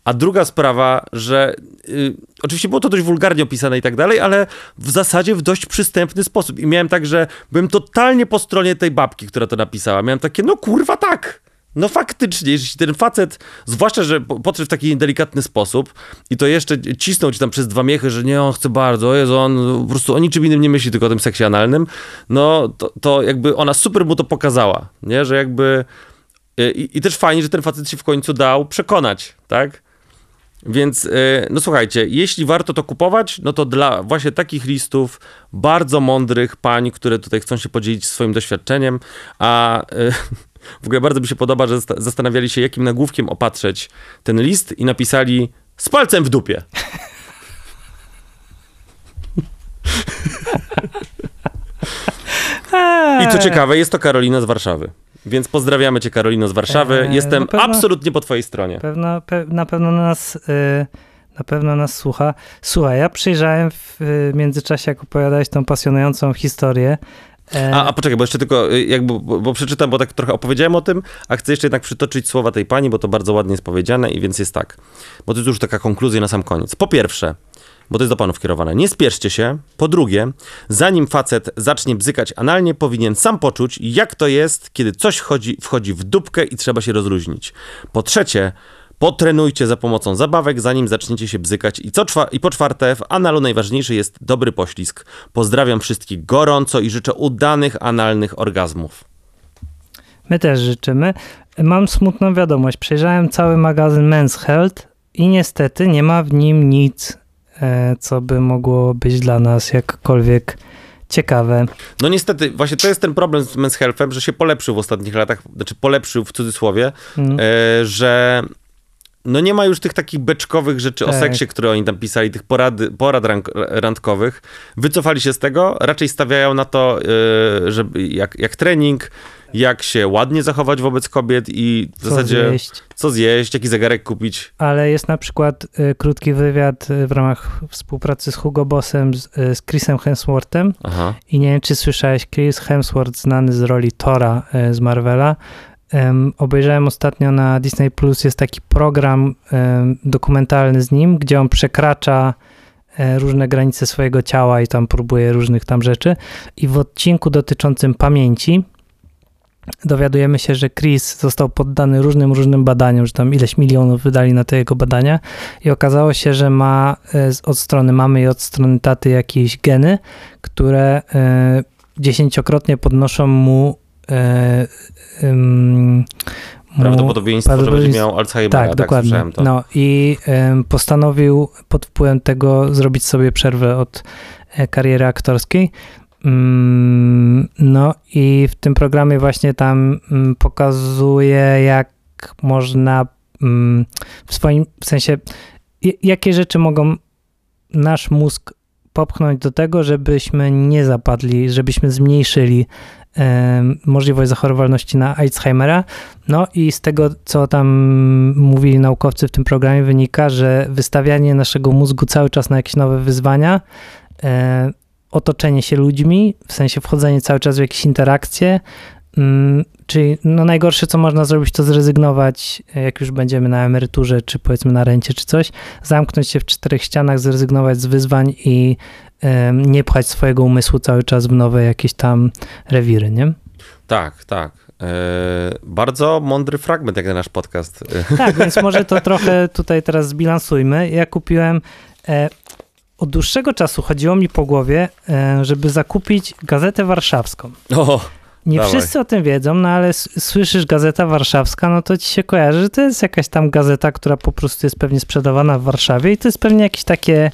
a druga sprawa, że y, oczywiście było to dość wulgarnie opisane i tak dalej, ale w zasadzie w dość przystępny sposób. I miałem tak, że byłem totalnie po stronie tej babki, która to napisała. Miałem takie, no kurwa tak, no faktycznie, jeśli ten facet, zwłaszcza, że podszedł w taki delikatny sposób i to jeszcze cisnął ci tam przez dwa miechy, że nie, on chce bardzo, Jezu, on po prostu o niczym innym nie myśli, tylko o tym seksie analnym, no to, to jakby ona super mu to pokazała, nie, że jakby... I, I też fajnie, że ten facet się w końcu dał przekonać, tak? Więc, no słuchajcie, jeśli warto to kupować, no to dla właśnie takich listów, bardzo mądrych pań, które tutaj chcą się podzielić swoim doświadczeniem, a y, w ogóle bardzo mi się podoba, że zastanawiali się, jakim nagłówkiem opatrzeć ten list i napisali z palcem w dupie. I co ciekawe, jest to Karolina z Warszawy. Więc pozdrawiamy cię, Karolino, z Warszawy. Jestem na pewno, absolutnie po twojej stronie. Pewno, pe, na, pewno nas, yy, na pewno nas słucha. Słuchaj, ja przyjrzałem w yy, międzyczasie, jak opowiadałeś tą pasjonującą historię. E... A, a poczekaj, bo jeszcze tylko, jakby, bo, bo przeczytam, bo tak trochę opowiedziałem o tym, a chcę jeszcze jednak przytoczyć słowa tej pani, bo to bardzo ładnie jest powiedziane i więc jest tak. Bo to jest już taka konkluzja na sam koniec. Po pierwsze, bo to jest do panów kierowane. Nie spieszcie się. Po drugie, zanim facet zacznie bzykać analnie, powinien sam poczuć, jak to jest, kiedy coś chodzi, wchodzi w dupkę i trzeba się rozluźnić. Po trzecie, potrenujcie za pomocą zabawek, zanim zaczniecie się bzykać. I, co czwa- i po czwarte, w analu najważniejszy jest dobry poślizg. Pozdrawiam wszystkich gorąco i życzę udanych analnych orgazmów. My też życzymy. Mam smutną wiadomość. Przejrzałem cały magazyn Men's Health i niestety nie ma w nim nic, co by mogło być dla nas jakkolwiek ciekawe. No niestety, właśnie to jest ten problem z Men's Healthem, że się polepszył w ostatnich latach, znaczy polepszył w cudzysłowie, mm. że no nie ma już tych takich beczkowych rzeczy tak. o seksie, które oni tam pisali, tych porady, porad rank, randkowych. Wycofali się z tego, raczej stawiają na to, że jak, jak trening, jak się ładnie zachować wobec kobiet i w co zasadzie zjeść. co zjeść, jaki zegarek kupić. Ale jest na przykład y, krótki wywiad y, w ramach współpracy z Hugo Bossem, z, y, z Chrisem Hemsworthem. Aha. I nie wiem, czy słyszałeś, Chris Hemsworth znany z roli Thora y, z Marvela. Um, obejrzałem ostatnio na Disney Plus, jest taki program um, dokumentalny z nim, gdzie on przekracza e, różne granice swojego ciała i tam próbuje różnych tam rzeczy. I w odcinku dotyczącym pamięci dowiadujemy się, że Chris został poddany różnym, różnym badaniom, że tam ileś milionów wydali na te jego badania i okazało się, że ma e, od strony mamy i od strony taty jakieś geny, które e, dziesięciokrotnie podnoszą mu E, um, prawdopodobieństwo, prawdopodobieństwo, że będzie miał Alzheimera. Tak, dokładnie. Tak, słyszałem to. No i um, postanowił pod wpływem tego zrobić sobie przerwę od e, kariery aktorskiej. Um, no i w tym programie właśnie tam um, pokazuje, jak można um, w swoim w sensie, j- jakie rzeczy mogą nasz mózg popchnąć do tego, żebyśmy nie zapadli, żebyśmy zmniejszyli możliwość zachorowalności na Alzheimera. No i z tego, co tam mówili naukowcy w tym programie, wynika, że wystawianie naszego mózgu cały czas na jakieś nowe wyzwania, otoczenie się ludźmi, w sensie wchodzenie cały czas w jakieś interakcje, czyli no najgorsze, co można zrobić, to zrezygnować, jak już będziemy na emeryturze, czy powiedzmy na rencie, czy coś, zamknąć się w czterech ścianach, zrezygnować z wyzwań i nie pchać swojego umysłu cały czas w nowe jakieś tam rewiry, nie? Tak, tak. Eee, bardzo mądry fragment jak na nasz podcast. Tak, więc może to trochę tutaj teraz zbilansujmy. Ja kupiłem, e, od dłuższego czasu chodziło mi po głowie, e, żeby zakupić Gazetę Warszawską. O, nie dawaj. Wszyscy o tym wiedzą, no ale s- słyszysz Gazeta Warszawska, no to ci się kojarzy, że to jest jakaś tam gazeta, która po prostu jest pewnie sprzedawana w Warszawie i to jest pewnie jakieś takie...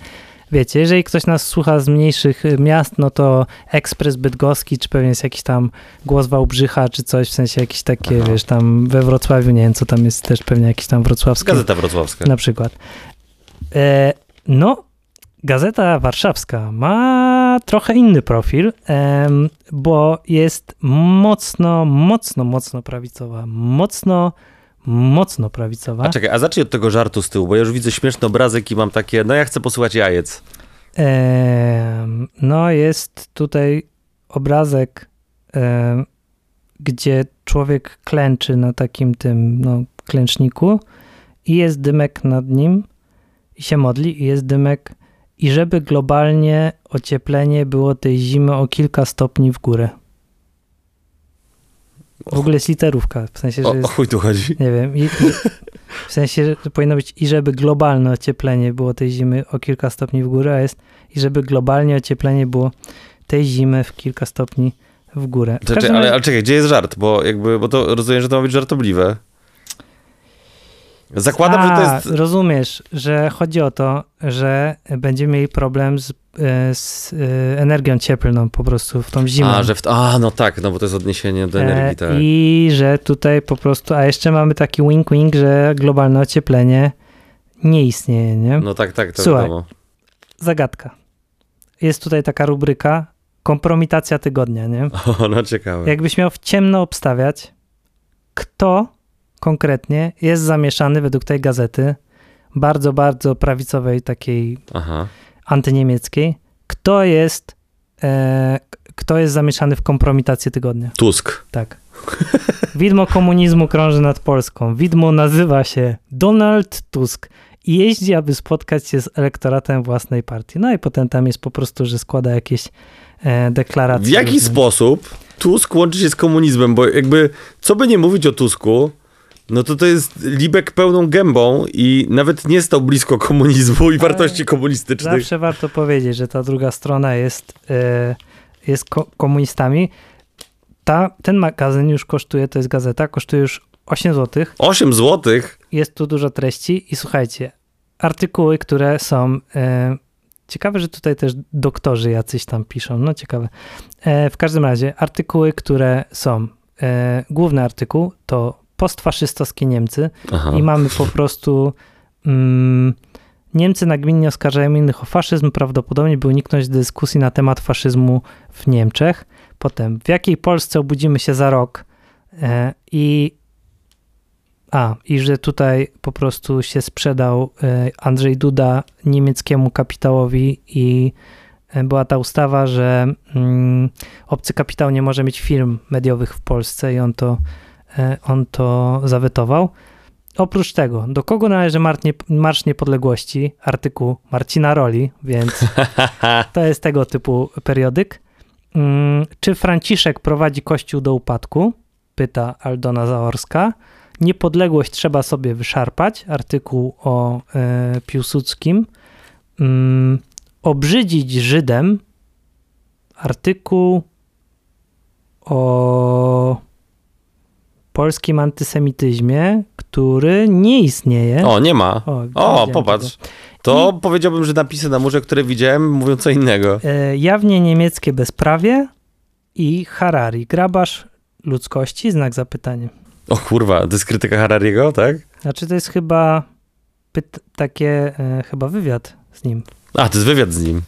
Wiecie, jeżeli ktoś nas słucha z mniejszych miast, no to Ekspres Bydgoski, czy pewnie jest jakiś tam Głos Wałbrzycha, czy coś, w sensie jakieś takie, aha, wiesz, tam we Wrocławiu, nie wiem, co tam jest, też pewnie jakiś tam wrocławski. Gazeta Wrocławska. Na przykład. E, no, Gazeta Warszawska ma ma trochę inny profil, bo jest mocno, mocno, mocno prawicowa, mocno, mocno prawicowa. A czekaj, a zacznij od tego żartu z tyłu, bo ja już widzę śmieszny obrazek i mam takie, no ja chcę posłuchać jajec. No jest tutaj obrazek, gdzie człowiek klęczy na takim tym no, klęczniku i jest dymek nad nim i się modli i jest dymek i żeby globalnie ocieplenie było tej zimy o kilka stopni w górę. W ogóle jest literówka, w sensie, że jest, o, o chuj tu chodzi. Nie wiem, i, i, w sensie, że powinno być i żeby globalne ocieplenie było tej zimy o kilka stopni w górę, a jest i żeby globalnie ocieplenie było tej zimy w kilka stopni w górę. W czekaj, ale, ale czekaj, gdzie jest żart? Bo jakby, bo to rozumiem, że to ma być żartobliwe. Zakładam, a, że to jest... rozumiesz, że chodzi o to, że będziemy mieli problem z, z energią cieplną po prostu w tą zimę. A, że w, a, no tak, no bo to jest odniesienie do energii. Tak. I że tutaj po prostu, a jeszcze mamy taki wink-wink, że globalne ocieplenie nie istnieje, nie? No tak, tak, to słuchaj, wiadomo. Zagadka. Jest tutaj taka rubryka kompromitacja tygodnia, nie? O, no ciekawe. Jakbyś miał w ciemno obstawiać, kto konkretnie jest zamieszany według tej gazety, bardzo, bardzo prawicowej, takiej aha, antyniemieckiej, kto jest, e, kto jest zamieszany w kompromitację tygodnia. Tusk. Tak. Widmo komunizmu krąży nad Polską. Widmo nazywa się Donald Tusk i jeździ, aby spotkać się z elektoratem własnej partii. No i potem tam jest po prostu, że składa jakieś e, deklaracje. W jaki różne sposób Tusk łączy się z komunizmem? Bo jakby, co by nie mówić o Tusku, no to to jest Libek pełną gębą i nawet nie stał blisko komunizmu i ale wartości komunistycznych. Zawsze warto powiedzieć, że ta druga strona jest, yy, jest ko- komunistami. Ta, ten magazyn już kosztuje, to jest gazeta, kosztuje już osiem złotych. osiem złotych? Jest tu dużo treści i słuchajcie, artykuły, które są... Yy, ciekawe, że tutaj też doktorzy jacyś tam piszą, no ciekawe. Yy, w każdym razie artykuły, które są... Yy, główny artykuł to postfaszystowskie Niemcy. Aha. I mamy po prostu mm, Niemcy nagminnie oskarżają innych o faszyzm, prawdopodobnie by uniknąć dyskusji na temat faszyzmu w Niemczech. Potem, w jakiej Polsce obudzimy się za rok e, i a, i że tutaj po prostu się sprzedał e, Andrzej Duda niemieckiemu kapitałowi i była ta ustawa, że mm, obcy kapitał nie może mieć firm mediowych w Polsce i on to on to zawetował. Oprócz tego, do kogo należy Marsz Niepodległości? Artykuł Marcina Roli, więc to jest tego typu periodyk. Czy Franciszek prowadzi Kościół do upadku? Pyta Aldona Zaorska. Niepodległość trzeba sobie wyszarpać. Artykuł o y, Piłsudskim. Y, obrzydzić Żydem. Artykuł o polskim antysemityzmie, który nie istnieje. O, nie ma. O, o popatrz. Tego. To i... powiedziałbym, że napisy na murze, które widziałem, mówią co innego. E, jawnie niemieckie bezprawie i Harari. Grabarz ludzkości, znak zapytania. O kurwa, to jest krytyka Harariego, tak? Znaczy to jest chyba pyt- takie, e, chyba wywiad z nim. A, to jest wywiad z nim.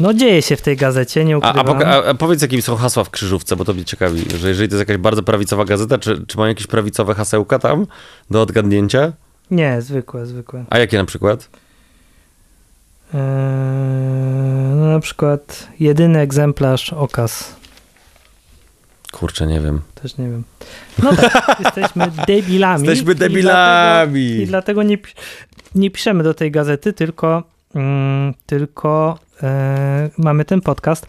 No dzieje się w tej gazecie, nie ukrywam. A, a, a powiedz, jakie są hasła w krzyżówce, bo to mnie ciekawi, że jeżeli to jest jakaś bardzo prawicowa gazeta, czy, czy mają jakieś prawicowe hasełka tam do odgadnięcia? Nie, zwykłe, zwykłe. A jakie na przykład? Eee, no na przykład jedyny egzemplarz okaz. Kurczę, nie wiem. Też nie wiem. No tak, jesteśmy debilami. Jesteśmy debilami. I dlatego, i dlatego nie, nie piszemy do tej gazety, tylko... Mm, tylko e, mamy ten podcast.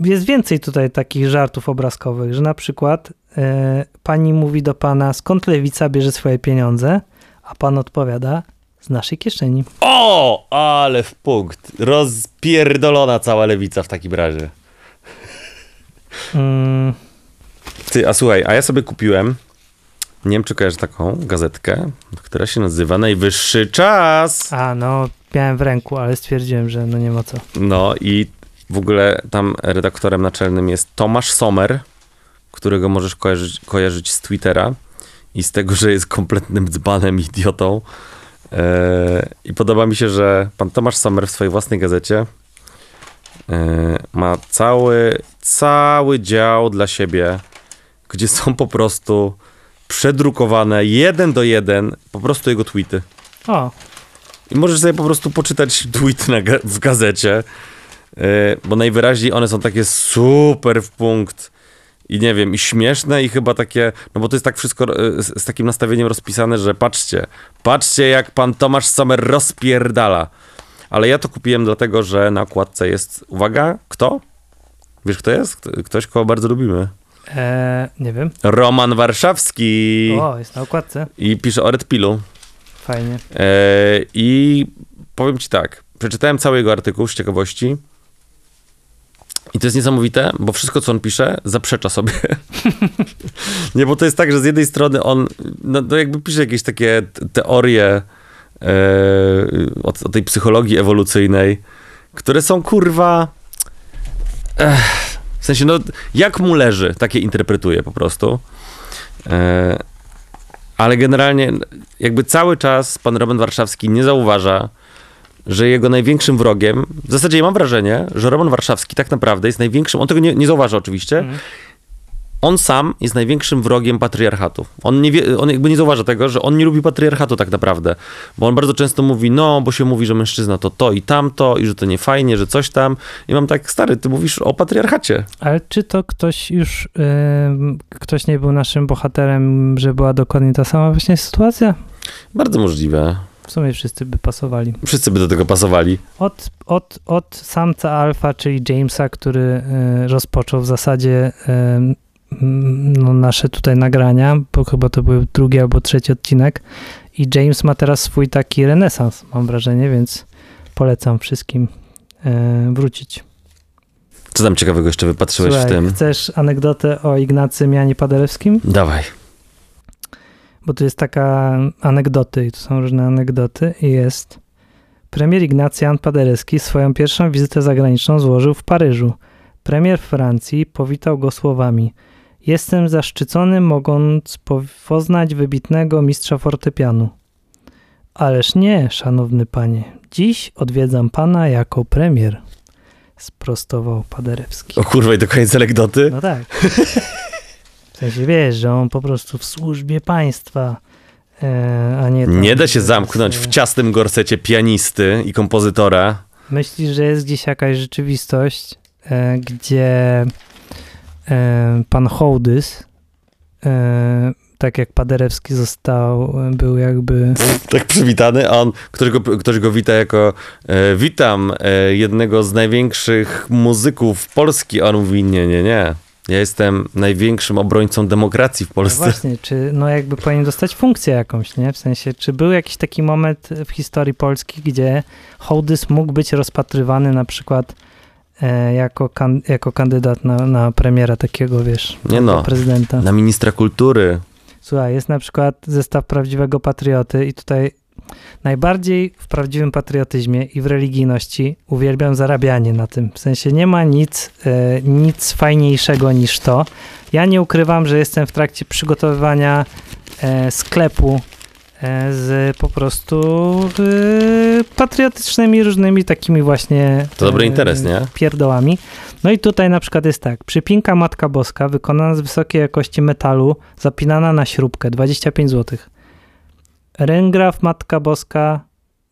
Jest więcej tutaj takich żartów obrazkowych, że na przykład e, pani mówi do pana, skąd lewica bierze swoje pieniądze, a pan odpowiada, z naszej kieszeni. O, ale w punkt. Rozpierdolona cała lewica w takim razie. Mm. Ty, a słuchaj, a ja sobie kupiłem, nie wiem czy kojarzysz taką gazetkę, która się nazywa Najwyższy Czas. A no, miałem w ręku, ale stwierdziłem, że no nie ma co. No i w ogóle tam redaktorem naczelnym jest Tomasz Sommer, którego możesz kojarzyć, kojarzyć z Twittera i z tego, że jest kompletnym dzbanem, idiotą. Yy, I podoba mi się, że pan Tomasz Sommer w swojej własnej gazecie ma cały, cały dział dla siebie, gdzie są po prostu przedrukowane jeden do jeden po prostu jego tweety. O. I możesz sobie po prostu poczytać tweet na ga- w gazecie, yy, bo najwyraźniej one są takie super w punkt i nie wiem, i śmieszne i chyba takie, no bo to jest tak wszystko yy, z, z takim nastawieniem rozpisane, że patrzcie, patrzcie jak pan Tomasz Sommer rozpierdala. Ale ja to kupiłem dlatego, że na okładce jest, uwaga, kto? Wiesz kto jest? Ktoś, kogo bardzo lubimy. Eee, nie wiem. Roman Warszawski. O, jest na okładce. I pisze o Red Pillu. Fajnie. Eee, I powiem ci tak, przeczytałem cały jego artykuł z ciekawości i to jest niesamowite, bo wszystko, co on pisze, zaprzecza sobie. Nie, bo to jest tak, że z jednej strony on, no, no jakby pisze jakieś takie teorie eee, o, o tej psychologii ewolucyjnej, które są kurwa... Ech. W sensie, no, jak mu leży, takie interpretuję po prostu. E, ale generalnie jakby cały czas pan Roman Warszawski nie zauważa, że jego największym wrogiem, w zasadzie ja mam wrażenie, że Roman Warszawski tak naprawdę jest największym, on tego nie, nie zauważa oczywiście, mm. on sam jest największym wrogiem patriarchatu. On, nie wie, on jakby nie zauważa tego, że on nie lubi patriarchatu tak naprawdę, bo on bardzo często mówi, no, bo się mówi, że mężczyzna to to i tamto i że to nie fajnie, że coś tam. I mam tak, stary, ty mówisz o patriarchacie. Ale czy to ktoś już, yy, ktoś nie był naszym bohaterem, że była dokładnie ta sama właśnie sytuacja? Bardzo możliwe. W sumie wszyscy by pasowali. Wszyscy by do tego pasowali. Od, od, od samca alfa, czyli Jamesa, który yy, rozpoczął w zasadzie... Yy, no, nasze tutaj nagrania, bo chyba to był drugi albo trzeci odcinek i James ma teraz swój taki renesans, mam wrażenie, więc polecam wszystkim e, wrócić. Co tam ciekawego jeszcze wypatrzyłeś? Słuchaj, w tym? Chcesz anegdotę o Ignacy Mianie Paderewskim? Dawaj. Bo tu jest taka anegdoty i tu są różne anegdoty i jest: premier Ignacy Jan Paderewski swoją pierwszą wizytę zagraniczną złożył w Paryżu. Premier Francji powitał go słowami: jestem zaszczycony, mogąc poznać wybitnego mistrza fortepianu. Ależ nie, szanowny panie. Dziś odwiedzam pana jako premier. Sprostował Paderewski. O kurwa, i do końca anegdoty? No tak. W sensie wiesz, że on po prostu w służbie państwa, a nie... Tam, nie da się zamknąć w ciasnym gorsecie pianisty i kompozytora. Myślisz, że jest gdzieś jakaś rzeczywistość, gdzie... pan Hołdys, tak jak Paderewski został, był jakby... Tak przywitany, a on, ktoś go, ktoś go wita jako e, witam e, jednego z największych muzyków Polski, a on mówi nie, nie, nie. Ja jestem największym obrońcą demokracji w Polsce. No właśnie, czy no jakby powinien dostać funkcję jakąś, nie? W sensie, czy był jakiś taki moment w historii Polski, gdzie Hołdys mógł być rozpatrywany na przykład Jako, kan- jako kandydat na, na premiera takiego, wiesz, nie no, prezydenta. Na ministra kultury. Słuchaj, jest na przykład zestaw prawdziwego patrioty i tutaj najbardziej w prawdziwym patriotyzmie i w religijności uwielbiam zarabianie na tym. W sensie nie ma nic, e, nic fajniejszego niż to. Ja nie ukrywam, że jestem w trakcie przygotowywania e, sklepu e, z po prostu e, patriotycznymi różnymi takimi właśnie... To dobry interes, nie? Pierdołami. No i tutaj na przykład jest tak. Przypinka Matka Boska wykonana z wysokiej jakości metalu, zapinana na śrubkę, dwadzieścia pięć złotych. Ryngraf Matka Boska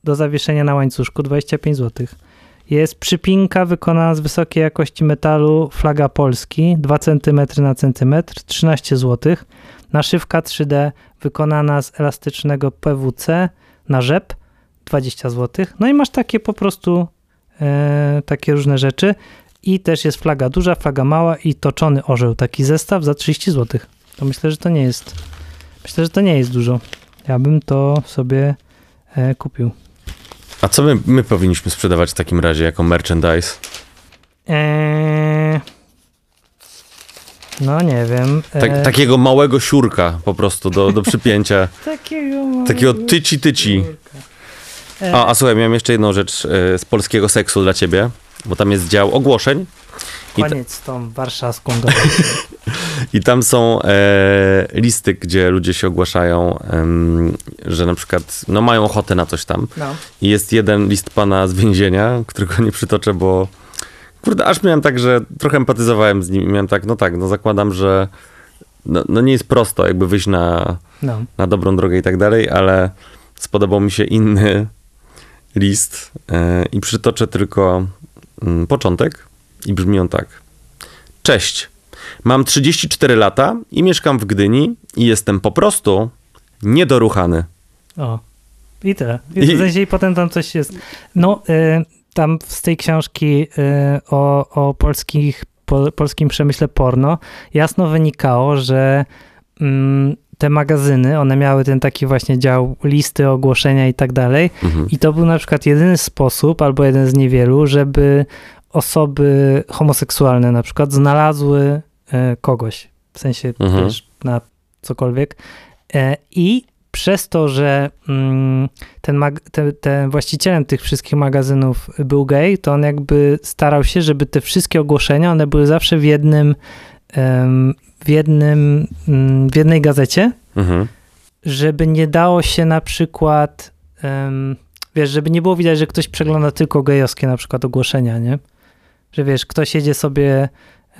do zawieszenia na łańcuszku, dwadzieścia pięć złotych. Jest przypinka wykonana z wysokiej jakości metalu, flaga Polski, dwa centymetry na centymetr, trzynaście złotych. Naszywka trzy D wykonana z elastycznego P W C na rzep, dwadzieścia złotych. No i masz takie po prostu e, takie różne rzeczy i też jest flaga duża, flaga mała i toczony orzeł. Taki zestaw za trzydzieści złotych. To myślę, że to nie jest myślę, że to nie jest dużo. Ja bym to sobie e, kupił. A co my, my powinniśmy sprzedawać w takim razie jako merchandise? E, no nie wiem. E, tak, takiego małego siurka po prostu do, do przypięcia. takiego małego Takiego tyci tyci. Siurka. A, a słuchaj, miałem jeszcze jedną rzecz y, z polskiego seksu dla ciebie, bo tam jest dział ogłoszeń. Koniec ta... z tą warszawską gazetą. I tam są e, listy, gdzie ludzie się ogłaszają, em, że na przykład no, mają ochotę na coś tam. No. I jest jeden list pana z więzienia, którego nie przytoczę, bo Kurde, aż miałem tak, że trochę empatyzowałem z nim. Miałem tak, no tak, no zakładam, że no, no nie jest prosto jakby wyjść na, no. na dobrą drogę i tak dalej, ale spodobał mi się inny list yy, i przytoczę tylko yy, początek i brzmi on tak. Cześć, mam trzydzieści cztery lata i mieszkam w Gdyni i jestem po prostu niedoruchany. O, i tyle. I, I... W sensie, i potem tam coś jest. No, yy, tam z tej książki yy, o, o polskich, po, polskim przemyśle porno jasno wynikało, że yy, te magazyny, one miały ten taki właśnie dział listy, ogłoszenia i tak dalej. Mhm. I to był na przykład jedyny sposób, albo jeden z niewielu, żeby osoby homoseksualne na przykład znalazły e, kogoś, w sensie mhm. też na cokolwiek. E, I przez to, że mm, ten, mag- te, ten właścicielem tych wszystkich magazynów był gej, to on jakby starał się, żeby te wszystkie ogłoszenia, one były zawsze w jednym em, w jednym, w jednej gazecie, mhm. żeby nie dało się na przykład, um, wiesz, żeby nie było widać, że ktoś przegląda tylko gejowskie na przykład ogłoszenia, nie? Że wiesz, ktoś jedzie sobie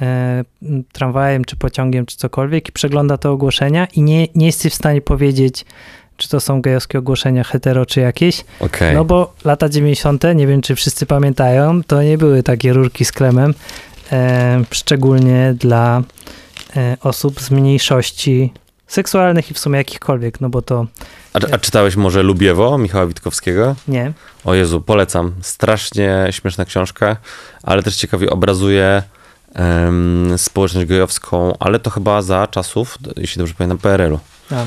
e, tramwajem, czy pociągiem, czy cokolwiek i przegląda te ogłoszenia i nie, nie jesteś w stanie powiedzieć, czy to są gejowskie ogłoszenia, hetero, czy jakieś. Okay. No bo lata dziewięćdziesiąte, nie wiem, czy wszyscy pamiętają, to nie były takie rurki z klemem, e, szczególnie dla osób z mniejszości seksualnych i w sumie jakichkolwiek, no bo to... A, a czytałeś może Lubiewo Michała Witkowskiego? Nie. O Jezu, polecam. Strasznie śmieszna książka, ale też ciekawie obrazuje um, społeczność gejowską, ale to chyba za czasów, jeśli dobrze pamiętam, P R L u. A.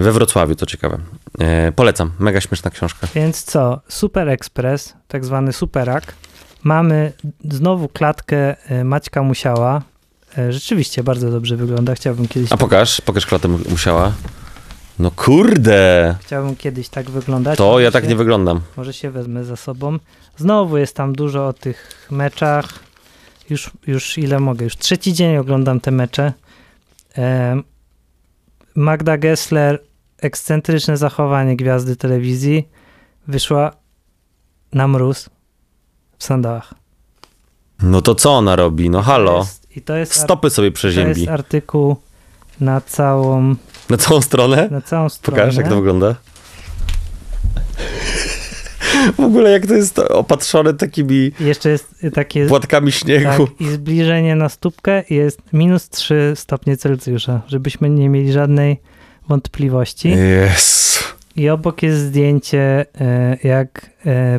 We Wrocławiu, to ciekawe. E, polecam. Mega śmieszna książka. Więc co? Super Express, tak zwany Superak. Mamy znowu klatkę Maćka Musiała. Rzeczywiście bardzo dobrze wygląda. Chciałbym kiedyś... A pokaż, tak... pokaż klatę Musiała. No kurde! Chciałbym kiedyś tak wyglądać. To ja się... tak nie wyglądam. Może się wezmę za sobą. Znowu jest tam dużo o tych meczach. Już, już ile mogę. Już trzeci dzień oglądam te mecze. Magda Gessler, ekscentryczne zachowanie gwiazdy telewizji, wyszła na mróz w sandałach. No to co ona robi? No halo. I to jest stopy sobie przeziębi. To jest artykuł na całą... Na całą stronę? Na całą stronę. Pokaż, jak to wygląda. W ogóle jak to jest opatrzone takimi jeszcze jest takie, płatkami śniegu. Tak, i zbliżenie na stópkę jest minus trzy stopnie Celsjusza, żebyśmy nie mieli żadnej wątpliwości. Yes. I obok jest zdjęcie, jak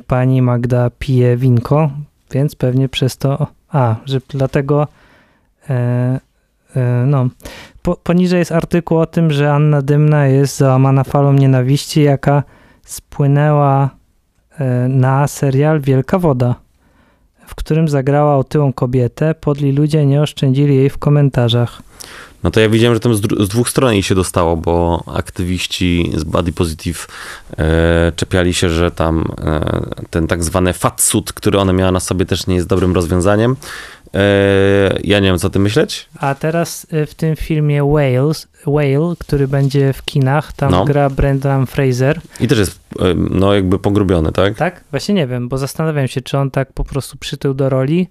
pani Magda pije winko, więc pewnie przez to... A, że dlatego... E, e, no. Po, poniżej jest artykuł o tym, że Anna Dymna jest załamana falą nienawiści, jaka spłynęła e, na serial Wielka Woda, w którym zagrała otyłą kobietę. Podli ludzie nie oszczędzili jej w komentarzach. No to ja widziałem, że tam z, dru- z dwóch stron jej się dostało, bo aktywiści z Body Positive e, czepiali się, że tam e, ten tak zwany fatsuit, który ona miała na sobie, też nie jest dobrym rozwiązaniem. Ja nie wiem, co o tym myśleć. A teraz w tym filmie Whales, Whale, który będzie w kinach, tam no. gra Brendan Fraser. I też jest no jakby pogrubiony, tak? Tak? Właśnie nie wiem, bo zastanawiam się, czy on tak po prostu przytył do roli,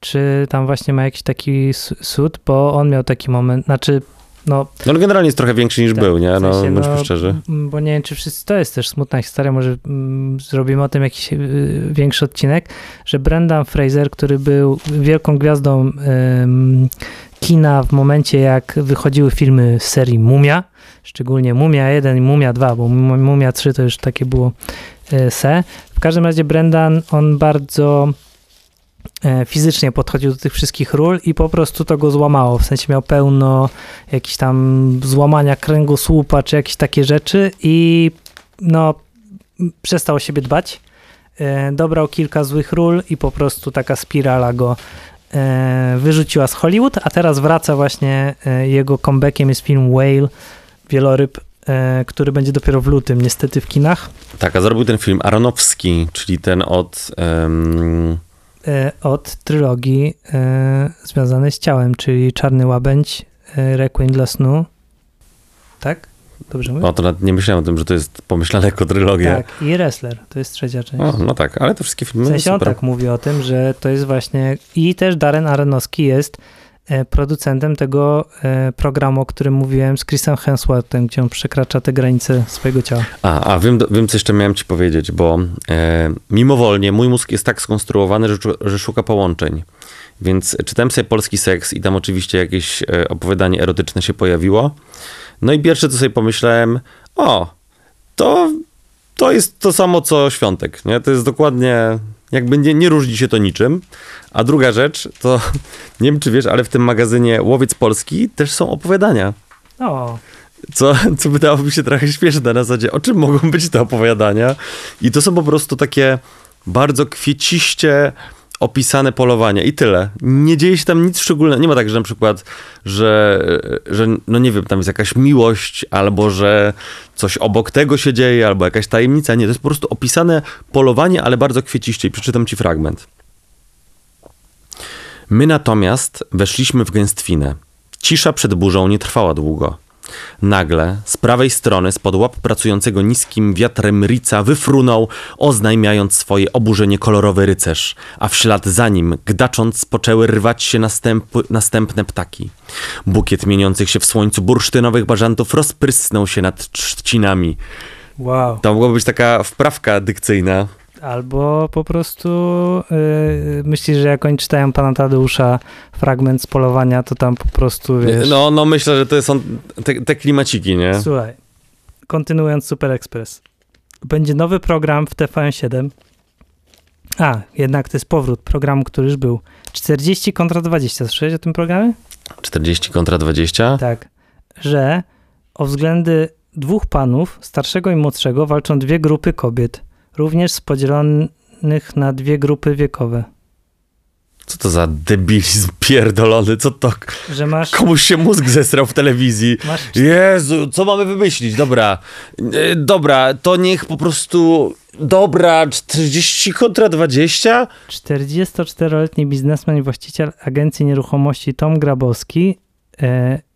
czy tam właśnie ma jakiś taki sud, bo on miał taki moment, znaczy no... No, no generalnie jest trochę większy niż tak, był, nie? No, w sensie, bądźmy no, szczerzy. Bo nie wiem, czy wszyscy... To jest też smutna historia, może mm, zrobimy o tym jakiś y, większy odcinek, że Brendan Fraser, który był wielką gwiazdą y, kina w momencie, jak wychodziły filmy z serii Mumia, szczególnie Mumia jeden i Mumia dwa, bo Mumia trzy to już takie było y, se. W każdym razie Brendan, on bardzo... fizycznie podchodził do tych wszystkich ról i po prostu to go złamało, w sensie miał pełno jakichś tam złamania kręgosłupa, czy jakieś takie rzeczy i no przestał o siebie dbać, dobrał kilka złych ról i po prostu taka spirala go wyrzuciła z Hollywood, a teraz wraca właśnie, jego comebackiem jest film Whale, wieloryb, który będzie dopiero w lutym niestety w kinach. Tak, a zrobił ten film Aronofsky, czyli ten od... Um... od trylogii e, związanej z ciałem, czyli Czarny Łabędź, e, Requiem dla snu, tak? Dobrze mówię? No to nawet nie myślałem o tym, że to jest pomyślane jako trylogia. Tak, i Wrestler, to jest trzecia część. O, no tak, ale te wszystkie filmy w sensie super. On tak mówi o tym, że to jest właśnie... I też Darren Aronofsky jest producentem tego programu, o którym mówiłem, z Chrisem Hemsworthem, gdzie on przekracza te granice swojego ciała. A, a wiem, wiem, co jeszcze miałem ci powiedzieć, bo e, mimowolnie mój mózg jest tak skonstruowany, że, że szuka połączeń. Więc czytałem sobie Polski seks i tam oczywiście jakieś opowiadanie erotyczne się pojawiło. No i pierwsze, co sobie pomyślałem, o, to, to jest to samo, co Świątek, nie? To jest dokładnie... Jakby nie, nie różni się to niczym. A druga rzecz, to nie wiem, czy wiesz, ale w tym magazynie Łowiec Polski też są opowiadania. O. Co, co wydawałoby się trochę śmieszne na zasadzie, o czym mogą być te opowiadania. I to są po prostu takie bardzo kwieciście opisane polowania i tyle. Nie dzieje się tam nic szczególnego. Nie ma tak, że na przykład, że, że no nie wiem, tam jest jakaś miłość, albo że coś obok tego się dzieje, albo jakaś tajemnica. Nie, to jest po prostu opisane polowanie, ale bardzo kwieciście. I przeczytam ci fragment. My natomiast weszliśmy w gęstwinę. Cisza przed burzą nie trwała długo. Nagle z prawej strony spod łap pracującego niskim wiatrem rica wyfrunął, oznajmiając swoje oburzenie, kolorowy rycerz, a w ślad za nim, gdacząc, poczęły rwać się następy, następne ptaki. Bukiet mieniących się w słońcu bursztynowych bażantów rozprysnął się nad trzcinami. Wow. To mogłaby być taka wprawka dykcyjna. Albo po prostu yy, myślisz, że jak oni czytają pana Tadeusza fragment z polowania, to tam po prostu, wiesz... No, no myślę, że to są te, te klimaciki, nie? Słuchaj, kontynuując Super Express. Będzie nowy program w T V N siedem. A, jednak to jest powrót programu, który już był. czterdzieści kontra dwadzieścia. Słyszałeś o tym programie? czterdzieści kontra dwadzieścia? Tak. Że o względy dwóch panów, starszego i młodszego, walczą dwie grupy kobiet. Również podzielonych na dwie grupy wiekowe. Co to za debilizm pierdolony? Co to? Że masz... Komuś się mózg zesrał w telewizji. Masz... Jezu, co mamy wymyślić? Dobra, e, dobra, to niech po prostu... Dobra, czterdzieści kontra dwadzieścia? czterdziestoczteroletni biznesmen i właściciel agencji nieruchomości Tom Grabowski, e,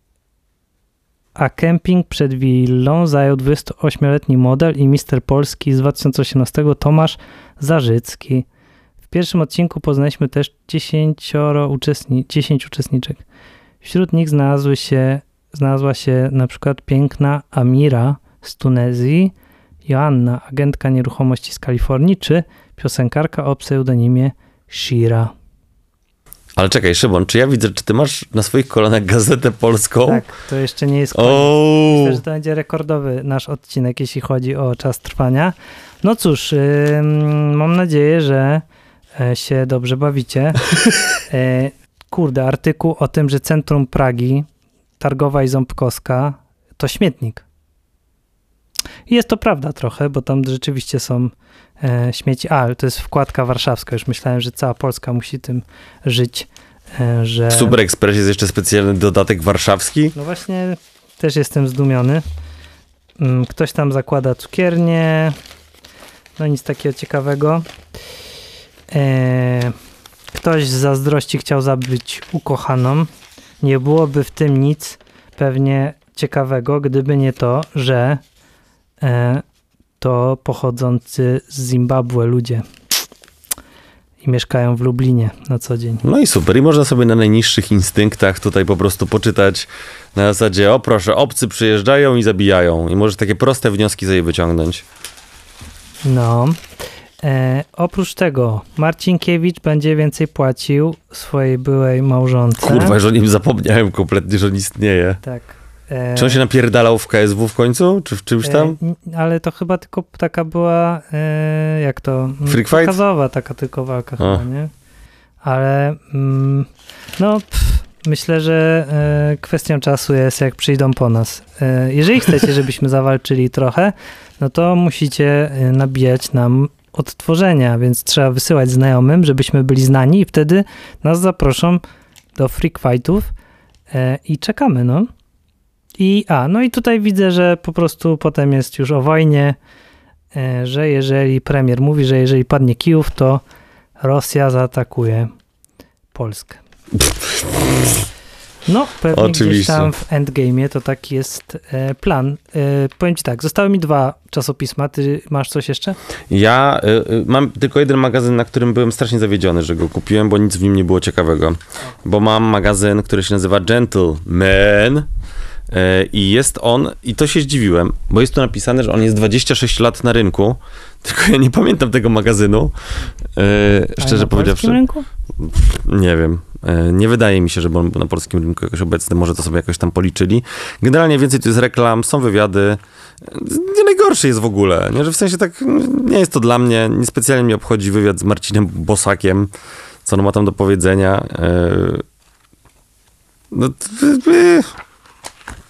a kemping przed willą zajął dwudziestoośmioletni model i mister Polski z dwa tysiące osiemnastego Tomasz Zarzycki. W pierwszym odcinku poznaliśmy też dziesięcioro uczestni- dziesięć uczestniczek. Wśród nich znalazły się, znalazła się na przykład piękna Amira z Tunezji, Joanna, agentka nieruchomości z Kalifornii, czy piosenkarka o pseudonimie Shira. Ale czekaj, Szymon, czy ja widzę, czy ty masz na swoich kolanach Gazetę Polską? Tak, to jeszcze nie jest koniec. Oh. Myślę, że to będzie rekordowy nasz odcinek, jeśli chodzi o czas trwania. No cóż, yy, mam nadzieję, że się dobrze bawicie. Yy, kurde, artykuł o tym, że centrum Pragi, Targowa i Ząbkowska to śmietnik. I jest to prawda trochę, bo tam rzeczywiście są e, śmieci. A, to jest wkładka warszawska. Już myślałem, że cała Polska musi tym żyć. E, że... W Super Express jest jeszcze specjalny dodatek warszawski. No właśnie, też jestem zdumiony. Ktoś tam zakłada cukiernię. No nic takiego ciekawego. E, ktoś z zazdrości chciał zabić ukochaną. Nie byłoby w tym nic pewnie ciekawego, gdyby nie to, że... to pochodzący z Zimbabwe ludzie i mieszkają w Lublinie na co dzień. No i super. I można sobie na najniższych instynktach tutaj po prostu poczytać na zasadzie, o proszę, obcy przyjeżdżają i zabijają. I możesz takie proste wnioski sobie wyciągnąć. No. E, oprócz tego Marcinkiewicz będzie więcej płacił swojej byłej małżonce. Kurwa, że o nim zapomniałem kompletnie, że on istnieje. Tak. Czy on się napierdalał w K S W w końcu? Czy w czymś tam? Ale to chyba tylko taka była, jak to? Freak fight? Pokazowa taka tylko walka chyba, nie? Ale no pff, myślę, że kwestią czasu jest, jak przyjdą po nas. Jeżeli chcecie, żebyśmy zawalczyli trochę, no to musicie nabijać nam odtworzenia, więc trzeba wysyłać znajomym, żebyśmy byli znani i wtedy nas zaproszą do freak fightów i czekamy, no. I, a, no i tutaj widzę, że po prostu potem jest już o wojnie, że jeżeli premier mówi, że jeżeli padnie Kijów, to Rosja zaatakuje Polskę. No, pewnie oczywiście. Gdzieś tam w Endgame'ie to taki jest e, plan. E, powiem ci tak, zostały mi dwa czasopisma. Ty masz coś jeszcze? Ja y, mam tylko jeden magazyn, na którym byłem strasznie zawiedziony, że go kupiłem, bo nic w nim nie było ciekawego. Bo mam magazyn, który się nazywa Gentleman. I jest on, i to się zdziwiłem, bo jest tu napisane, że on jest dwadzieścia sześć lat na rynku, tylko ja nie pamiętam tego magazynu, e, szczerze powiedziawszy. Na polskim rynku? Nie wiem, e, nie wydaje mi się, żeby on był na polskim rynku jakoś obecny, może to sobie jakoś tam policzyli. Generalnie więcej tu jest reklam, są wywiady, nie najgorszy jest w ogóle, nie? Że w sensie tak, nie jest to dla mnie, niespecjalnie mnie obchodzi wywiad z Marcinem Bosakiem, co on ma tam do powiedzenia. E, no... E,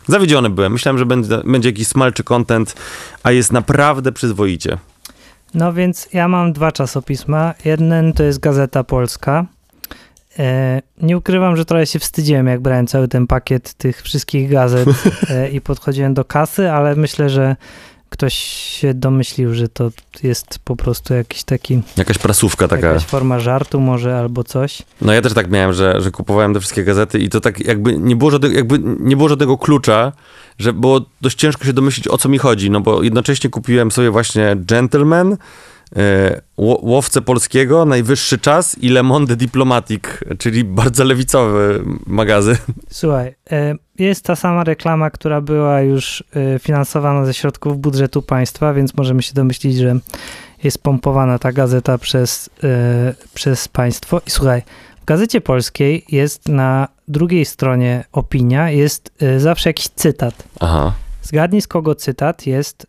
Zawiedziony byłem. Myślałem, że będzie, będzie jakiś smalczy content, a jest naprawdę przyzwoicie. No więc ja mam dwa czasopisma. Jeden to jest Gazeta Polska. E, nie ukrywam, że trochę się wstydziłem, jak brałem cały ten pakiet tych wszystkich gazet e, i podchodziłem do kasy, ale myślę, że ktoś się domyślił, że to jest po prostu jakiś taki... Jakaś prasówka taka. Jakaś forma żartu może albo coś. No ja też tak miałem, że, że kupowałem te wszystkie gazety i to tak jakby nie było żadnego, jakby nie było żadnego klucza, że było dość ciężko się domyślić, o co mi chodzi, no bo jednocześnie kupiłem sobie właśnie Gentleman, Łowcę Polskiego, Najwyższy Czas i Le Monde Diplomatic, czyli bardzo lewicowy magazyn. Słuchaj, jest ta sama reklama, która była już finansowana ze środków budżetu państwa, więc możemy się domyślić, że jest pompowana ta gazeta przez, przez państwo. I słuchaj, w Gazecie Polskiej jest na drugiej stronie opinia, jest zawsze jakiś cytat. Aha. Zgadnij, z kogo cytat jest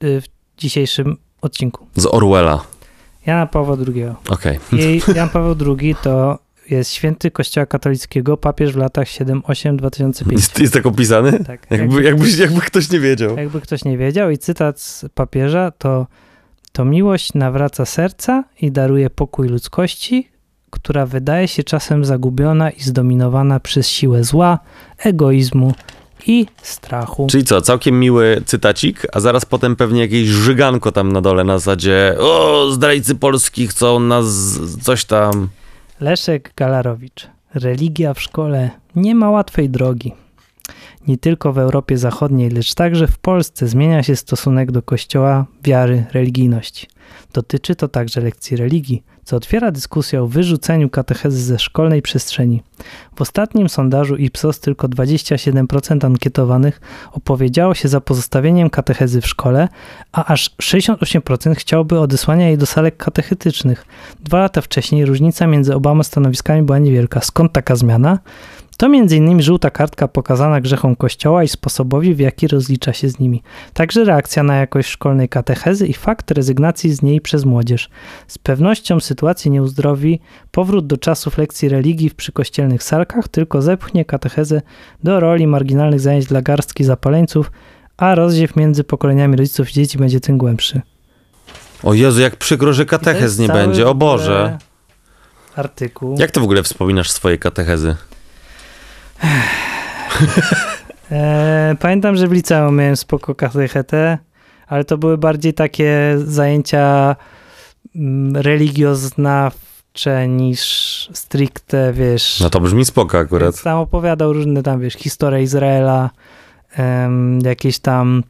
w dzisiejszym odcinku. Z Orwella. Jana Pawła drugiego. Okej. Okay. Jej Jan Paweł drugi to jest święty Kościoła katolickiego, papież w latach siedem osiem dwa tysiące pięć. Jest, jest tak opisany? Tak. Jakby, jakby, jakby ktoś nie wiedział. Jakby ktoś nie wiedział i cytat z papieża to, to miłość nawraca serca i daruje pokój ludzkości, która wydaje się czasem zagubiona i zdominowana przez siłę zła, egoizmu i strachu. Czyli co, całkiem miły cytacik, a zaraz potem pewnie jakieś żyganko tam na dole na zasadzie o, zdrajcy Polski chcą nas coś tam. Leszek Galarowicz. Religia w szkole nie ma łatwej drogi. Nie tylko w Europie Zachodniej, lecz także w Polsce zmienia się stosunek do kościoła, wiary, religijności. Dotyczy to także lekcji religii, co otwiera dyskusję o wyrzuceniu katechezy ze szkolnej przestrzeni. W ostatnim sondażu Ipsos tylko dwadzieścia siedem procent ankietowanych opowiedziało się za pozostawieniem katechezy w szkole, a aż sześćdziesiąt osiem procent chciałoby odesłania jej do salek katechetycznych. Dwa lata wcześniej różnica między oboma stanowiskami była niewielka. Skąd taka zmiana? To między innymi żółta kartka pokazana grzechom Kościoła i sposobowi, w jaki rozlicza się z nimi. Także reakcja na jakość szkolnej katechezy i fakt rezygnacji z niej przez młodzież. Z pewnością sytuacji nie uzdrowi powrót do czasów lekcji religii w przykościelnych salkach, tylko zepchnie katechezę do roli marginalnych zajęć dla garstki zapaleńców, a rozdźwięk między pokoleniami rodziców i dzieci będzie tym głębszy. O Jezu, jak przykro, że katechez nie będzie, o Boże. Artykuł. Jak ty w ogóle wspominasz swoje katechezy? e, pamiętam, że w liceum miałem spoko katechetę, ale to były bardziej takie zajęcia religioznawcze niż stricte, wiesz... No to brzmi spoko akurat. Więc tam opowiadał różne tam, wiesz, historie Izraela, em, jakieś tam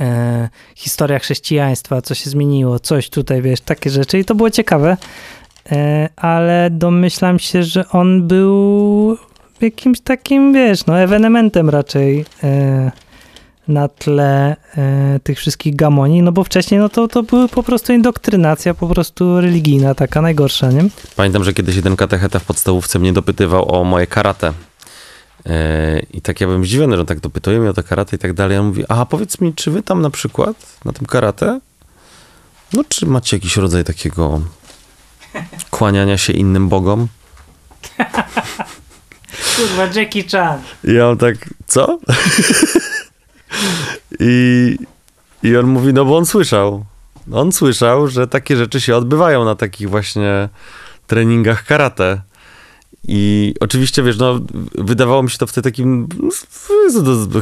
e, historia chrześcijaństwa, co się zmieniło, coś tutaj, wiesz, takie rzeczy i to było ciekawe, e, ale domyślam się, że on był... jakimś takim, wiesz, no ewenementem raczej e, na tle e, tych wszystkich gamoni, no bo wcześniej no to, to były po prostu indoktrynacja, po prostu religijna, taka najgorsza, nie? Pamiętam, że kiedyś jeden katecheta w podstawówce mnie dopytywał o moje karate. E, I tak ja byłem zdziwiony, że on tak dopytuje mnie o to karate i tak dalej. Ja mówię, a powiedz mi, czy wy tam na przykład, na tym karate, no czy macie jakiś rodzaj takiego kłaniania się innym bogom? Kurwa, Jackie Chan. I on tak, co? I, I on mówi, no bo on słyszał. On słyszał, że takie rzeczy się odbywają na takich właśnie treningach karate. I oczywiście, wiesz, no wydawało mi się to wtedy takim...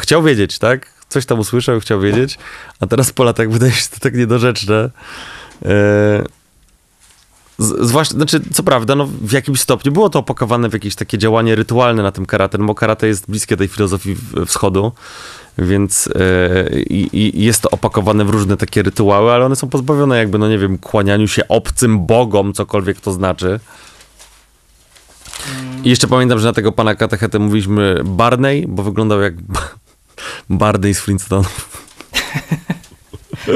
Chciał wiedzieć, tak? Coś tam usłyszał, chciał wiedzieć. A teraz po latach wydaje się to tak niedorzeczne. Yy... Zwłaszcza, znaczy, co prawda, no, w jakimś stopniu było to opakowane w jakieś takie działanie rytualne na tym karate, bo karate jest bliskie tej filozofii wschodu, więc yy, i jest to opakowane w różne takie rytuały, ale one są pozbawione jakby, no nie wiem, kłanianiu się obcym bogom, cokolwiek to znaczy. I jeszcze pamiętam, że na tego pana katechetę mówiliśmy Barney, bo wyglądał jak Barney z Flintstonów.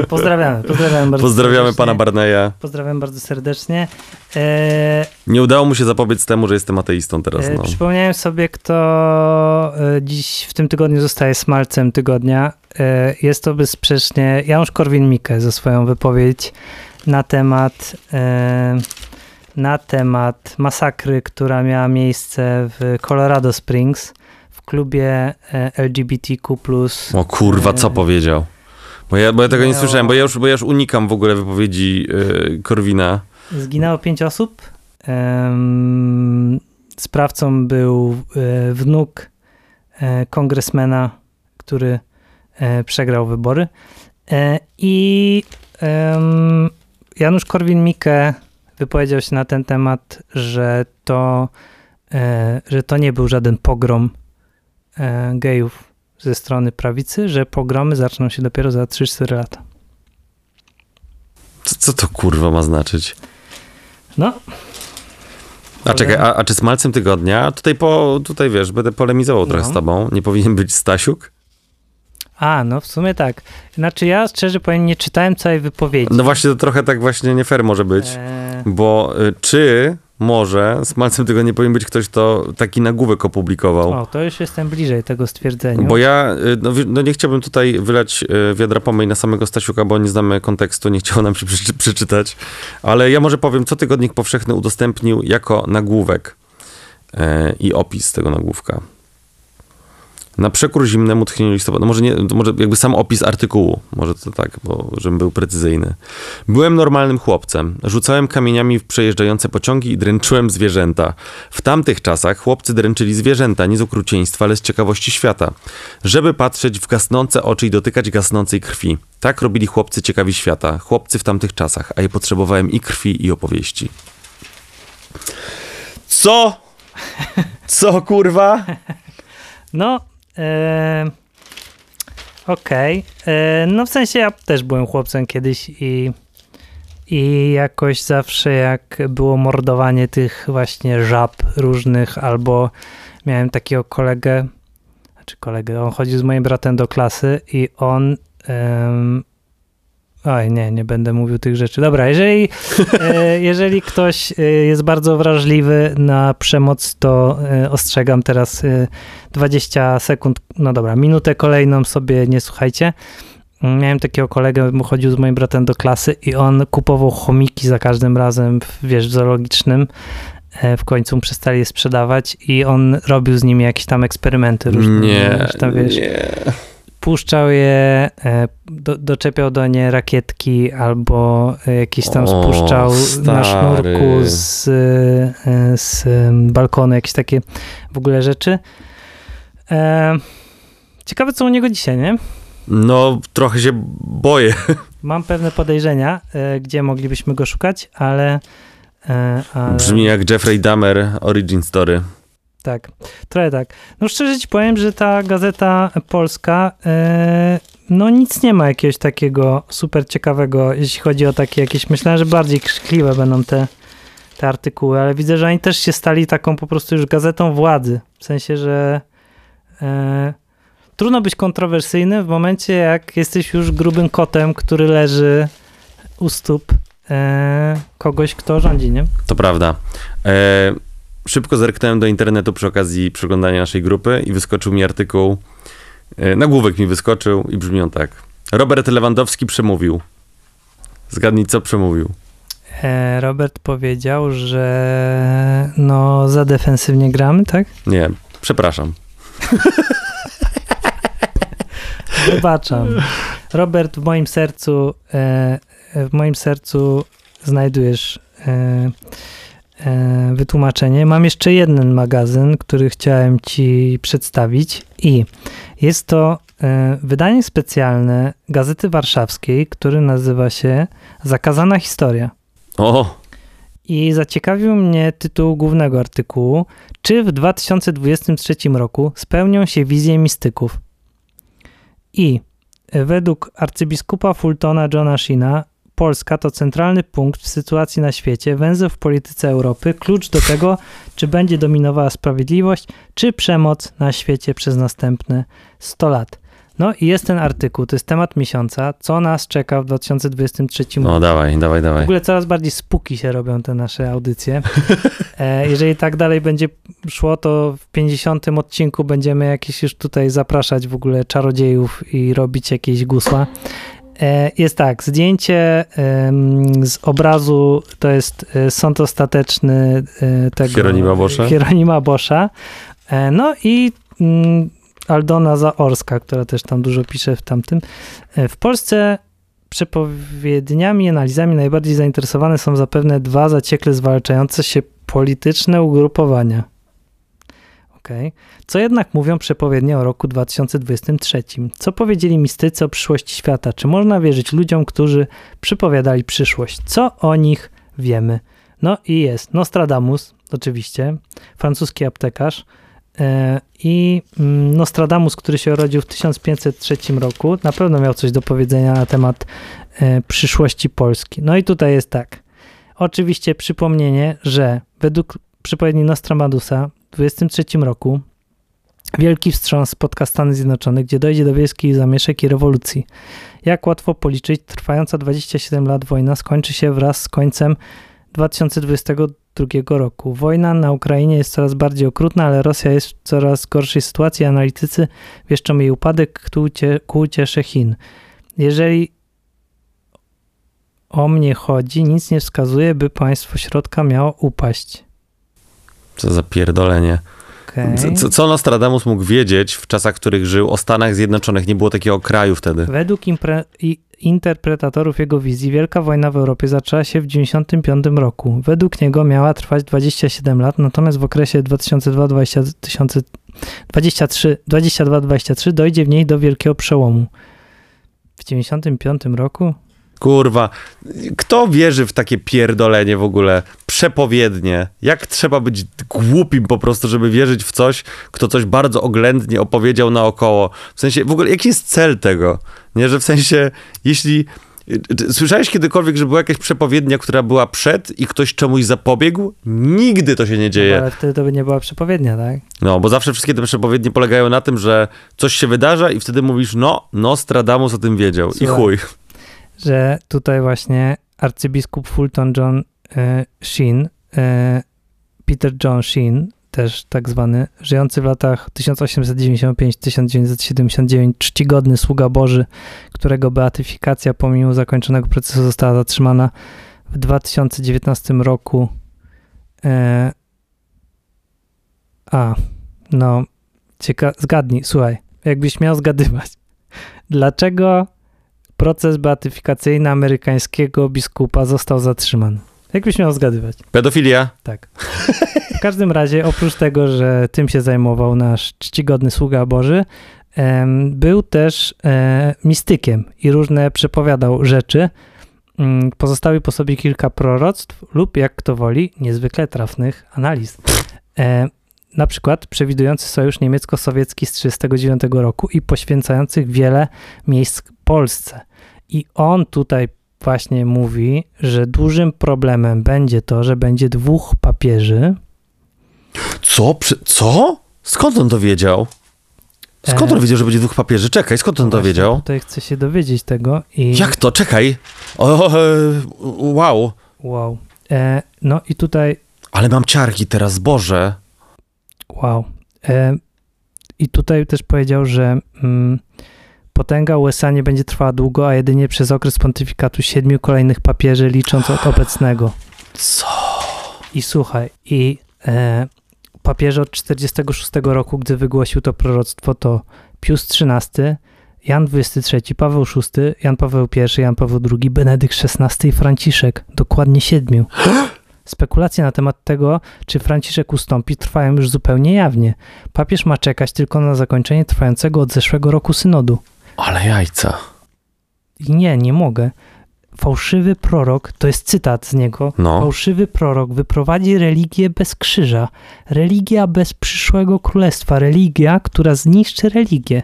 Pozdrawiamy, pozdrawiamy bardzo Pozdrawiamy serdecznie. Pana Barneya. Pozdrawiam bardzo serdecznie. E... Nie udało mu się zapobiec temu, że jestem ateistą teraz. No. E, przypomniałem sobie, kto dziś w tym tygodniu zostaje smalcem tygodnia. E, jest to bezsprzecznie Janusz Korwin-Mikke za swoją wypowiedź na temat, e, na temat masakry, która miała miejsce w Colorado Springs w klubie L G B T Q plus. O kurwa, co powiedział? Bo ja, bo ja tego nie słyszałem, bo ja, już, bo ja już unikam w ogóle wypowiedzi yy, Korwina. Zginęło pięć osób. Ym, sprawcą był y, wnuk y, kongresmena, który y, przegrał wybory. Y, I y, Janusz Korwin-Mikke wypowiedział się na ten temat, że to, y, że to nie był żaden pogrom y, gejów ze strony prawicy, że pogromy zaczną się dopiero za trzy cztery lata. Co, co to kurwa ma znaczyć? No. A czekaj, a, a czy smalcem tygodnia? Tutaj, po, tutaj wiesz, będę polemizował trochę no. z tobą. Nie powinien być Stasiuk? A, no w sumie tak. Znaczy ja szczerze powiem, nie czytałem całej wypowiedzi. No właśnie, to trochę tak właśnie nie fair może być, eee. bo y, czy... Może, smalcem tego nie powinien być ktoś, kto taki nagłówek opublikował. O, to już jestem bliżej tego stwierdzenia. Bo ja, no, no nie chciałbym tutaj wylać wiadra pomyj na samego Stasiuka, bo nie znamy kontekstu, nie chciało nam się przeczy- przeczytać. Ale ja może powiem, co Tygodnik Powszechny udostępnił jako nagłówek yy, i opis tego nagłówka. Na przekór zimnemu tchnieniu listopada. No może, nie, może jakby sam opis artykułu. Może to tak, bo żebym był precyzyjny. Byłem normalnym chłopcem. Rzucałem kamieniami w przejeżdżające pociągi i dręczyłem zwierzęta. W tamtych czasach chłopcy dręczyli zwierzęta nie z okrucieństwa, ale z ciekawości świata. Żeby patrzeć w gasnące oczy i dotykać gasnącej krwi. Tak robili chłopcy ciekawi świata. Chłopcy w tamtych czasach. A ja potrzebowałem i krwi, i opowieści. Co? Co, kurwa? No... Yy, Okej. Okay. Yy, no w sensie ja też byłem chłopcem kiedyś i, i jakoś zawsze jak było mordowanie tych właśnie żab różnych, albo miałem takiego kolegę, znaczy kolegę, on chodził z moim bratem do klasy i on... Yy, Oj, nie, nie będę mówił tych rzeczy. Dobra, jeżeli, jeżeli ktoś jest bardzo wrażliwy na przemoc, to ostrzegam teraz dwadzieścia sekund, no dobra, minutę kolejną sobie nie słuchajcie. Miałem takiego kolegę, chodził z moim bratem do klasy i on kupował chomiki za każdym razem, wiesz, w zoologicznym. W końcu mu przestali je sprzedawać i on robił z nimi jakieś tam eksperymenty różne. Nie, tam, wiesz, nie. Puszczał je, do, doczepiał do nie rakietki albo jakieś tam o, spuszczał stary. Na sznurku z, z balkonu jakieś takie w ogóle rzeczy. E, ciekawe co u niego dzisiaj, nie? No trochę się boję. Mam pewne podejrzenia, gdzie moglibyśmy go szukać, ale... ale... Brzmi jak Jeffrey Dahmer Origin Story. Tak, trochę tak. No szczerze ci powiem, że ta Gazeta Polska yy, no nic nie ma jakiegoś takiego super ciekawego, jeśli chodzi o takie jakieś, myślałem, że bardziej krzykliwe będą te, te artykuły, ale widzę, że oni też się stali taką po prostu już gazetą władzy. W sensie, że yy, trudno być kontrowersyjny w momencie, jak jesteś już grubym kotem, który leży u stóp yy, kogoś, kto rządzi, nie? To prawda. Yy... Szybko zerknąłem do internetu przy okazji przeglądania naszej grupy i wyskoczył mi artykuł, nagłówek mi wyskoczył i brzmi on tak. Robert Lewandowski przemówił. Zgadnij, co przemówił. Robert powiedział, że no za defensywnie gramy, tak? Nie, przepraszam. Wybaczam. Robert, w moim sercu, w moim sercu znajdujesz... wytłumaczenie. Mam jeszcze jeden magazyn, który chciałem ci przedstawić i jest to wydanie specjalne Gazety Warszawskiej, który nazywa się Zakazana Historia. O! i zaciekawił mnie tytuł głównego artykułu, czy w dwa tysiące dwudziestym trzecim roku spełnią się wizje mistyków. I według arcybiskupa Fultona Johna Sheena Polska to centralny punkt w sytuacji na świecie, węzeł w polityce Europy, klucz do tego, czy będzie dominowała sprawiedliwość, czy przemoc na świecie przez następne sto lat. No i jest ten artykuł, to jest temat miesiąca, co nas czeka w dwa tysiące dwudziestym trzecim roku. No dawaj, dawaj, dawaj. W ogóle coraz bardziej spooky się robią te nasze audycje. E, jeżeli tak dalej będzie szło, to w pięćdziesiątym odcinku będziemy jakieś już tutaj zapraszać w ogóle czarodziejów i robić jakieś gusła. E, jest tak, zdjęcie ym, z obrazu, to jest y, sąd ostateczny y, tego... Hieronima Boscha. Hieronima Boscha. E, no i... Mm, Aldona Zaorska, która też tam dużo pisze w tamtym. W Polsce przepowiedniami i analizami najbardziej zainteresowane są zapewne dwa zaciekle zwalczające się polityczne ugrupowania. Okay. Co jednak mówią przepowiednie o roku dwa tysiące dwudziestym trzecim? Co powiedzieli mistycy o przyszłości świata? Czy można wierzyć ludziom, którzy przypowiadali przyszłość? Co o nich wiemy? No i jest Nostradamus, oczywiście, francuski aptekarz, i Nostradamus, który się urodził w tysiąc pięćset trzecim roku, na pewno miał coś do powiedzenia na temat przyszłości Polski. No i tutaj jest tak. Oczywiście przypomnienie, że według przypowiedni Nostradamusa w dwudziestym trzecim roku wielki wstrząs spotka Stany Zjednoczone, gdzie dojdzie do wielkich zamieszek i rewolucji. Jak łatwo policzyć, trwająca dwadzieścia siedem lat wojna skończy się wraz z końcem dwa tysiące dwudziestego drugiego roku. Wojna na Ukrainie jest coraz bardziej okrutna, ale Rosja jest w coraz gorszej sytuacji. Analitycy wieszczą jej upadek ku uciesze Chin. Jeżeli o mnie chodzi, nic nie wskazuje, by państwo środka miało upaść. Co za pierdolenie. Okay. Co, co Nostradamus mógł wiedzieć w czasach, w których żył, o Stanach Zjednoczonych? Nie było takiego kraju wtedy. Według impre... interpretatorów jego wizji wielka wojna w Europie zaczęła się w dziewięćdziesiątym piątym roku. Według niego miała trwać dwadzieścia siedem lat, natomiast w okresie dwa tysiące dwudziestego trzeciego do dwa tysiące dwudziestego trzeciego dojdzie w niej do wielkiego przełomu. W dziewięćdziesiątym piątym roku? Kurwa, kto wierzy w takie pierdolenie w ogóle? Przepowiednie. Jak trzeba być głupim po prostu, żeby wierzyć w coś, kto coś bardzo oględnie opowiedział naokoło. W sensie, w ogóle jaki jest cel tego? Nie, że w sensie, jeśli... Słyszałeś kiedykolwiek, że była jakaś przepowiednia, która była przed i ktoś czemuś zapobiegł? Nigdy to się nie dzieje. No, ale wtedy to by nie była przepowiednia, tak? No, bo zawsze wszystkie te przepowiednie polegają na tym, że coś się wydarza i wtedy mówisz, no, Nostradamus o tym wiedział. Słuchaj. I chuj. Że tutaj właśnie arcybiskup Fulton John e, Sheen, e, Peter John Sheen, też tak zwany, żyjący w latach tysiąc osiemset dziewięćdziesiąt pięć do tysiąc dziewięćset siedemdziesiąt dziewięć, czcigodny sługa Boży, którego beatyfikacja pomimo zakończonego procesu została zatrzymana w dwa tysiące dziewiętnastym roku. E, a, no, cieka- zgadnij, słuchaj, jakbyś miał zgadywać. Dlaczego proces beatyfikacyjny amerykańskiego biskupa został zatrzymany? Jakbyś miał zgadywać. Pedofilia. Tak. W każdym razie, oprócz tego, że tym się zajmował nasz czcigodny sługa Boży, em, był też e, mistykiem i różne przepowiadał rzeczy. Em, pozostawił po sobie kilka proroctw lub, jak kto woli, niezwykle trafnych analiz. E, na przykład przewidujący sojusz niemiecko-sowiecki z tysiąc dziewięćset trzydziestego dziewiątego roku i poświęcających wiele miejsc Polsce. I on tutaj właśnie mówi, że dużym problemem będzie to, że będzie dwóch papieży. Co? Co? Skąd on to wiedział? Skąd on e... wiedział, że będzie dwóch papieży? Czekaj, skąd on właśnie to wiedział? Tutaj chcę się dowiedzieć tego. I... Jak to? Czekaj. O, e, wow. Wow. E, no i tutaj... Ale mam ciarki teraz, Boże. Wow. E, I tutaj też powiedział, że... Mm, potęga U S A nie będzie trwała długo, a jedynie przez okres pontyfikatu siedmiu kolejnych papieży, licząc od obecnego. Co? I słuchaj, i e, papieże od czterdziestego szóstego roku, gdy wygłosił to proroctwo, to Pius trzynasty, Jan dwudziesty trzeci, Paweł szósty, Jan Paweł pierwszy, Jan Paweł drugi, Benedykt szesnasty i Franciszek. Dokładnie siedmiu. Spekulacje na temat tego, czy Franciszek ustąpi, trwają już zupełnie jawnie. Papież ma czekać tylko na zakończenie trwającego od zeszłego roku synodu. Ale jajca. Nie, nie mogę. fałszywy prorok, to jest cytat z niego, no. fałszywy prorok wyprowadzi religię bez krzyża, religia bez przyszłego królestwa, religia, która zniszczy religię.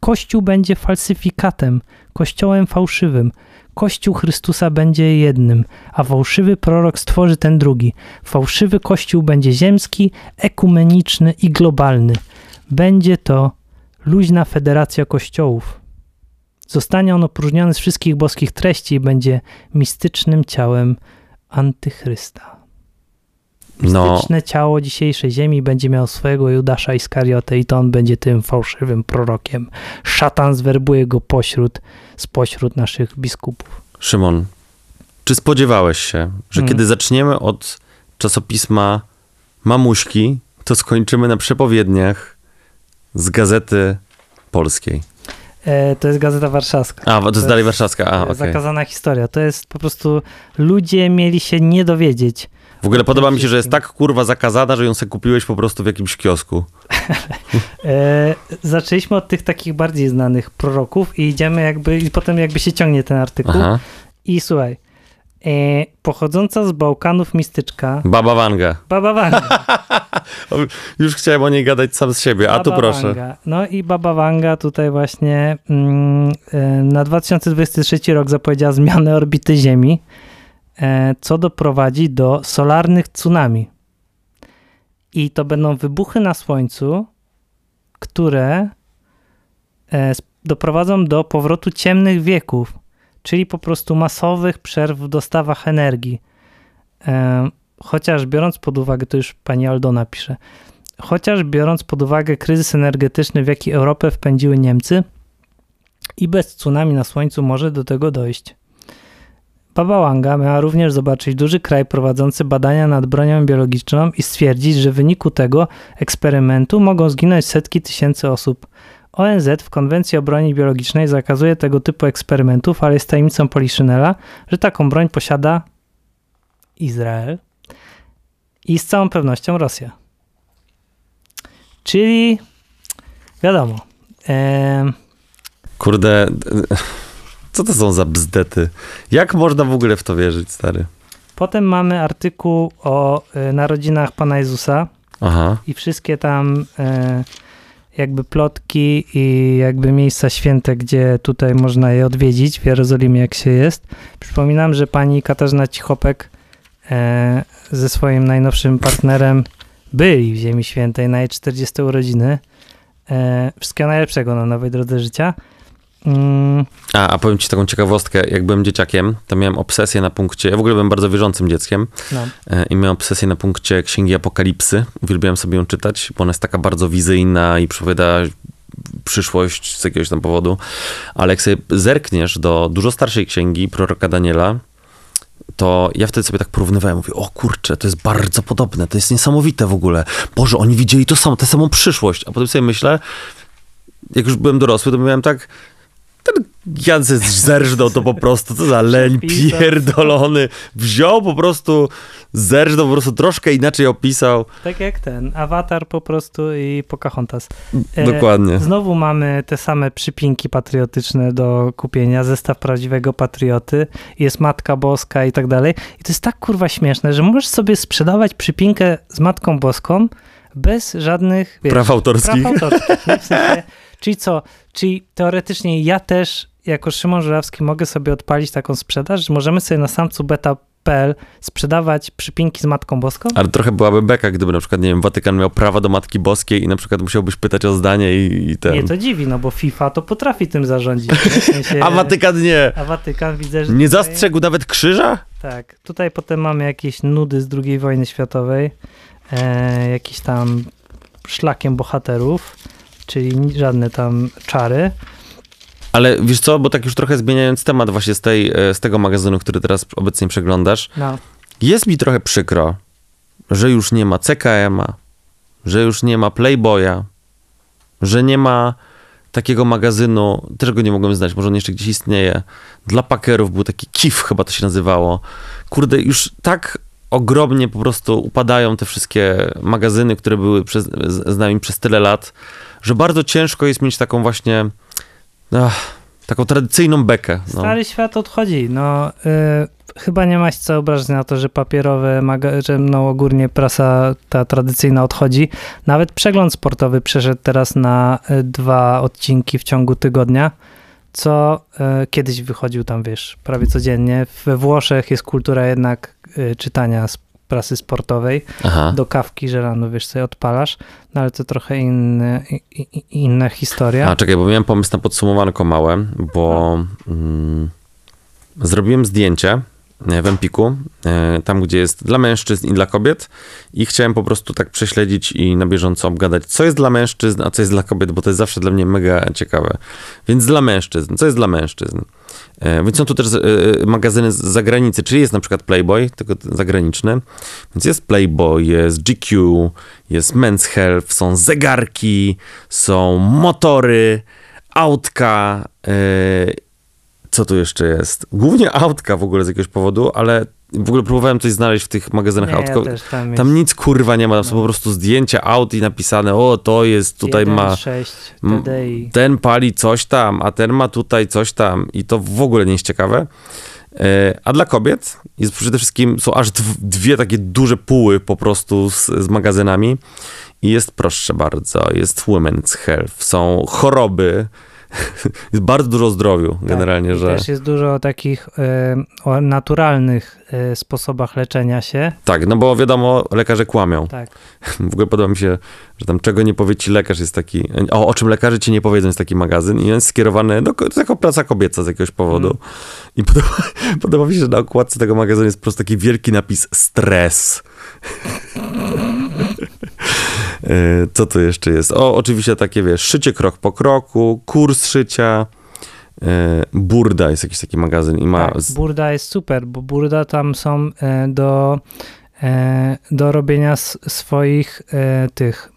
Kościół będzie falsyfikatem, kościołem fałszywym. Kościół Chrystusa będzie jednym, a fałszywy prorok stworzy ten drugi. Fałszywy kościół będzie ziemski, ekumeniczny i globalny. Będzie to luźna federacja kościołów. Zostanie on opróżniony z wszystkich boskich treści i będzie mistycznym ciałem antychrysta. Mistyczne no. ciało dzisiejszej ziemi będzie miało swojego Judasza Iskariotę i to on będzie tym fałszywym prorokiem. Szatan zwerbuje go pośród, spośród naszych biskupów. Szymon, czy spodziewałeś się, że hmm. kiedy zaczniemy od czasopisma Mamuśki, to skończymy na przepowiedniach z Gazety Polskiej? To jest Gazeta Warszawska. A, to, to jest dalej Warszawska. A, okay. Zakazana historia. To jest po prostu, ludzie mieli się nie dowiedzieć. W ogóle podoba mi się, że jest tak kurwa zakazana, że ją sobie kupiłeś po prostu w jakimś kiosku. e, zaczęliśmy od tych takich bardziej znanych proroków i idziemy jakby, i potem jakby się ciągnie ten artykuł. Aha. I słuchaj, e, pochodząca z Bałkanów mistyczka... Baba Wanga. Baba Wanga. Już chciałem o niej gadać sam z siebie, a Baba tu proszę. Wanga. No i Baba Wanga tutaj właśnie mm, na dwa tysiące dwudziesty trzeci rok zapowiedziała zmianę orbity Ziemi, co doprowadzi do solarnych tsunami. I to będą wybuchy na Słońcu, które doprowadzą do powrotu ciemnych wieków, czyli po prostu masowych przerw w dostawach energii. Chociaż biorąc pod uwagę, to już pani Aldona pisze, chociaż biorąc pod uwagę kryzys energetyczny, w jaki Europę wpędziły Niemcy, i bez tsunami na Słońcu może do tego dojść. Baba Wanga miała również zobaczyć duży kraj prowadzący badania nad bronią biologiczną i stwierdzić, że w wyniku tego eksperymentu mogą zginąć setki tysięcy osób. O N Z w konwencji o broni biologicznej zakazuje tego typu eksperymentów, ale jest tajemnicą Poliszynela, że taką broń posiada Izrael i z całą pewnością Rosja. Czyli wiadomo. E... Kurde... Co to są za bzdety? Jak można w ogóle w to wierzyć, stary? Potem mamy artykuł o y, narodzinach Pana Jezusa. Aha. I wszystkie tam y, jakby plotki i jakby miejsca święte, gdzie tutaj można je odwiedzić w Jerozolimie, jak się jest. Przypominam, że pani Katarzyna Cichopek y, ze swoim najnowszym partnerem byli w Ziemi Świętej na jej czterdzieste urodziny. Y, wszystkiego najlepszego na nowej drodze życia. Mm. A, a powiem ci taką ciekawostkę, jak byłem dzieciakiem, to miałem obsesję na punkcie, ja w ogóle byłem bardzo wierzącym dzieckiem no. i miałem obsesję na punkcie Księgi Apokalipsy, uwielbiałem sobie ją czytać, bo ona jest taka bardzo wizyjna i przepowiada przyszłość z jakiegoś tam powodu, ale jak sobie zerkniesz do dużo starszej księgi proroka Daniela, to ja wtedy sobie tak porównywałem, mówię, o kurczę, to jest bardzo podobne, to jest niesamowite w ogóle, Boże, oni widzieli to samo, tę samą przyszłość, a potem sobie myślę, jak już byłem dorosły, to miałem tak... Ten Jancy zerżnął to po prostu, co za leń pierdolony. Wziął po prostu, zerżnął po prostu, troszkę inaczej opisał. Tak jak ten, Awatar po prostu i Pocahontas. E, Dokładnie. Znowu mamy te same przypinki patriotyczne do kupienia, zestaw prawdziwego patrioty, jest Matka Boska i tak dalej. I to jest tak kurwa śmieszne, że możesz sobie sprzedawać przypinkę z Matką Boską bez żadnych... Wiesz, praw autorskich. Praw autorskich, nie? W sensie, czyli co? Czyli teoretycznie ja też, jako Szymon Żurawski, mogę sobie odpalić taką sprzedaż, że możemy sobie na samcu beta kropka p l sprzedawać przypinki z Matką Boską? Ale trochę byłaby beka, gdyby na przykład, nie wiem, Watykan miał prawa do Matki Boskiej i na przykład musiałbyś pytać o zdanie i, i ten... Nie, to dziwi, no bo FIFA to potrafi tym zarządzić. W sensie, a Watykan nie! A Watykan widzę, że... Nie tutaj... zastrzegł nawet krzyża? Tak. Tutaj potem mamy jakieś nudy z drugiej wojny światowej, e, jakiś tam szlakiem bohaterów. Czyli żadne tam czary. Ale wiesz co, bo tak już trochę zmieniając temat właśnie z, tej, z tego magazynu, który teraz obecnie przeglądasz, no. jest mi trochę przykro, że już nie ma C K M a, że już nie ma Playboya, że nie ma takiego magazynu, też go nie mogłem znać, może on jeszcze gdzieś istnieje, dla pakerów był taki Kif, chyba to się nazywało. Kurde, już tak... ogromnie po prostu upadają te wszystkie magazyny, które były przez, z, z nami przez tyle lat, że bardzo ciężko jest mieć taką właśnie ach, Taką tradycyjną bekę. No. Stary świat odchodzi. No, yy, chyba nie maś co obrażać na to, że papierowe, maga- że no, ogólnie prasa ta tradycyjna odchodzi. Nawet przegląd sportowy przeszedł teraz na y, dwa odcinki w ciągu tygodnia, co y, kiedyś wychodził tam, wiesz, prawie codziennie. We Włoszech jest kultura jednak y, czytania prasy sportowej. Aha. Do kawki, że rano, wiesz, sobie odpalasz, no ale to trochę inny, inna historia. A czekaj, bo miałem pomysł na podsumowanko małe, bo mm, zrobiłem zdjęcie w Empiku, tam gdzie jest dla mężczyzn i dla kobiet i chciałem po prostu tak prześledzić i na bieżąco obgadać, co jest dla mężczyzn, a co jest dla kobiet, bo to jest zawsze dla mnie mega ciekawe. Więc dla mężczyzn, co jest dla mężczyzn? Więc są tu też magazyny z zagranicy, czyli jest na przykład Playboy, tylko zagraniczny, więc jest Playboy, jest G Q, jest Men's Health, są zegarki, są motory, autka, yy, co tu jeszcze jest? Głównie autka w ogóle z jakiegoś powodu, ale w ogóle próbowałem coś znaleźć w tych magazynach nie, autko. Ja tam, tam nic kurwa nie ma, tam są no. po prostu zdjęcia aut i napisane, o to jest, tutaj jeden, ma sześć, m, ten pali coś tam, a ten ma tutaj coś tam i to w ogóle nie jest ciekawe. A dla kobiet jest przede wszystkim, są aż dwie takie duże puły po prostu z, z magazynami i jest, proszę bardzo, jest Women's Health, są choroby, jest bardzo dużo o zdrowiu generalnie, tak, że... Też jest dużo o takich y, o naturalnych y, sposobach leczenia się. Tak, no bo wiadomo, lekarze kłamią. Tak. W ogóle podoba mi się, że tam czego nie powie ci lekarz jest taki... O, o czym lekarze ci nie powiedzą jest taki magazyn i on jest skierowany do, to jako praca kobieca z jakiegoś powodu. Mm. I podoba, podoba mi się, że na okładce tego magazynu jest po prostu taki wielki napis stres. Co to jeszcze jest? O, oczywiście takie, wiesz, szycie krok po kroku, kurs szycia. Burda jest jakiś taki magazyn i ma... Tak, Burda jest super, bo Burda tam są do, do robienia swoich tych...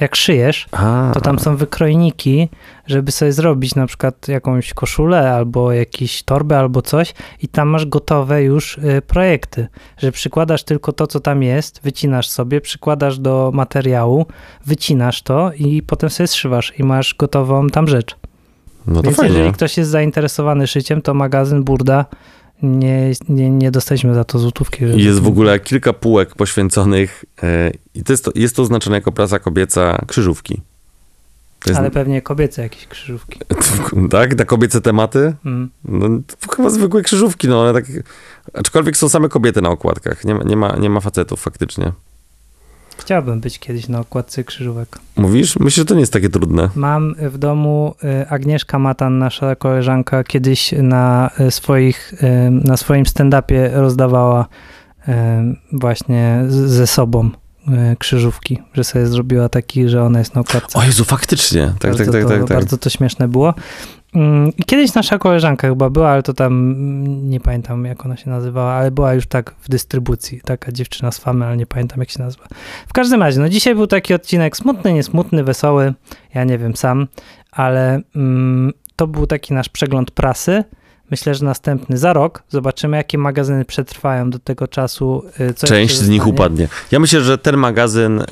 Jak szyjesz, A. to tam są wykrojniki, żeby sobie zrobić na przykład jakąś koszulę, albo jakieś torbę, albo coś i tam masz gotowe już projekty, że przykładasz tylko to, co tam jest, wycinasz sobie, przykładasz do materiału, wycinasz to i potem sobie zszywasz i masz gotową tam rzecz. No to Więc fajnie. Jeżeli ktoś jest zainteresowany szyciem, to magazyn Burda. Nie, nie, nie dostaliśmy za to złotówki. Jest w ogóle kilka półek poświęconych yy, i to jest, to, jest to oznaczone jako prasa kobieca krzyżówki. Jest... Ale pewnie kobiece jakieś krzyżówki. Tak? Na kobiece tematy? Mm. No, chyba zwykłe krzyżówki, no ale tak... Aczkolwiek są same kobiety na okładkach. Nie ma, nie ma, nie ma facetów faktycznie. Chciałbym być kiedyś na okładce krzyżówek. Mówisz? Myślę, że to nie jest takie trudne. Mam w domu, Agnieszka Matan, nasza koleżanka, kiedyś na, swoich, na swoim stand-upie rozdawała właśnie ze sobą krzyżówki, że sobie zrobiła taki, że ona jest na okładce. O Jezu, faktycznie. Tak, bardzo tak, tak, to, tak, tak. Bardzo to śmieszne było. Kiedyś nasza koleżanka chyba była, ale to tam nie pamiętam jak ona się nazywała, ale była już tak w dystrybucji, taka dziewczyna z Famy, ale nie pamiętam jak się nazywa. W każdym razie, no dzisiaj był taki odcinek smutny, niesmutny, wesoły, ja nie wiem sam, ale mm, to był taki nasz przegląd prasy. Myślę, że następny za rok zobaczymy, jakie magazyny przetrwają do tego czasu. Co Część z nich upadnie. Ja myślę, że ten magazyn y,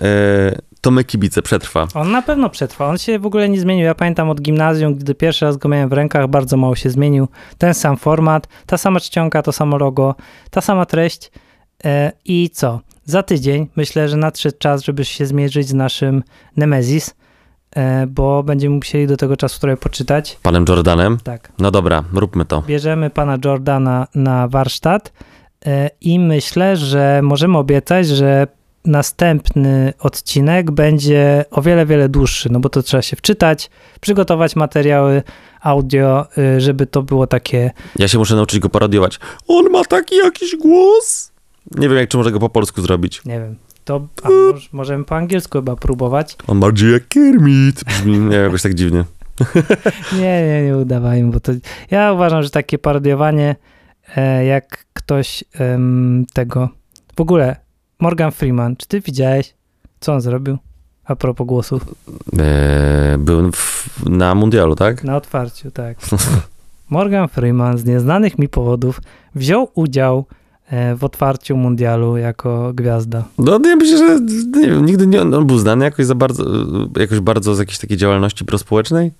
To My Kibice przetrwa. On na pewno przetrwa. On się w ogóle nie zmienił. Ja pamiętam od gimnazjum, gdy pierwszy raz go miałem w rękach, bardzo mało się zmienił. Ten sam format, ta sama czcionka, to samo logo, ta sama treść. Y, I co? Za tydzień myślę, że nadszedł czas, żeby się zmierzyć z naszym Nemesis. Bo będziemy musieli do tego czasu trochę poczytać. Panem Jordanem? Tak. No dobra, róbmy to. Bierzemy pana Jordana na warsztat i myślę, że możemy obiecać, że następny odcinek będzie o wiele, wiele dłuższy, no bo to trzeba się wczytać, przygotować materiały audio, żeby to było takie... Ja się muszę nauczyć go parodiować. On ma taki jakiś głos? Nie wiem, jak czy może go po polsku zrobić. Nie wiem. To a może, możemy po angielsku chyba próbować. On bardziej jak Kermit. Brzmi, nie, jakoś tak dziwnie. Nie, nie, nie udawajmy, bo to... Ja uważam, że takie parodiowanie, e, jak ktoś em, tego... W ogóle, Morgan Freeman, czy ty widziałeś, co on zrobił a propos głosów? E, był w, na mundialu, tak? Na otwarciu, tak. Morgan Freeman z nieznanych mi powodów wziął udział w otwarciu mundialu jako gwiazda. No ja myślę, że nie wiem, nigdy nie on był znany jakoś za bardzo, jakoś bardzo z jakiejś takiej działalności prospołecznej?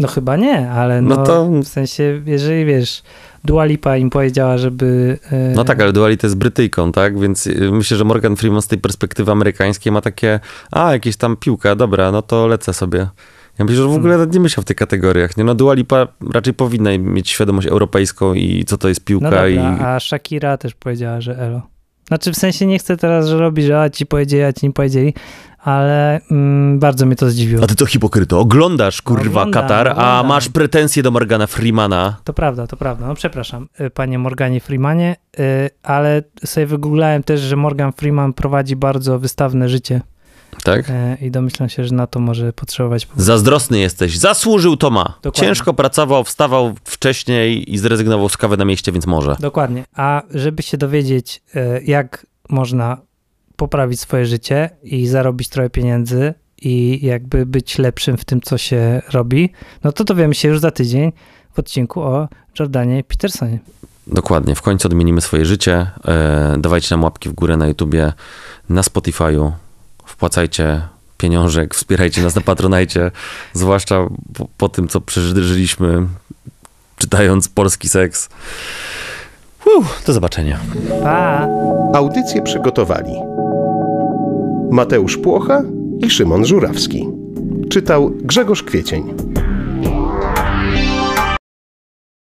No chyba nie, ale no, no to... w sensie, jeżeli wiesz, Dua Lipa im powiedziała, żeby... Yy... No tak, ale Dua Lipa jest Brytyjką, tak? Więc myślę, że Morgan Freeman z tej perspektywy amerykańskiej ma takie, a jakieś tam piłka, dobra, no to lecę sobie. Ja myślę, że w ogóle nawet nie myślał w tych kategoriach. Nie? No Dua Lipa raczej powinna mieć świadomość europejską i co to jest piłka. No dobra, i... a Shakira też powiedziała, że elo. Znaczy w sensie nie chcę teraz, że robi, że a ci powiedzieli, a ci nie powiedzieli, ale mm, bardzo mnie to zdziwiło. A ty to hipokryto. Oglądasz, kurwa, oglądam, Katar, oglądam. A masz pretensje do Morgana Freemana. To prawda, to prawda. No przepraszam, panie Morganie Freemanie, yy, ale sobie wygooglałem też, że Morgan Freeman prowadzi bardzo wystawne życie. Tak? I domyślam się, że na to może potrzebować... Zazdrosny jesteś. Zasłużył to ma. Dokładnie. Ciężko pracował, wstawał wcześniej i zrezygnował z kawy na mieście, więc może. Dokładnie. A żeby się dowiedzieć, jak można poprawić swoje życie i zarobić trochę pieniędzy i jakby być lepszym w tym, co się robi, no to dowiemy się już za tydzień w odcinku o Jordanie Petersonie. Dokładnie. W końcu odmienimy swoje życie. Dawajcie nam łapki w górę na YouTubie, na Spotify'u. Wpłacajcie pieniążek, wspierajcie nas na Patronite, zwłaszcza po, po tym, co przeżyliśmy, czytając Polski Seks. Uff, do zobaczenia. Pa! Audycję przygotowali Mateusz Płocha i Szymon Żurawski. Czytał Grzegorz Kwiecień.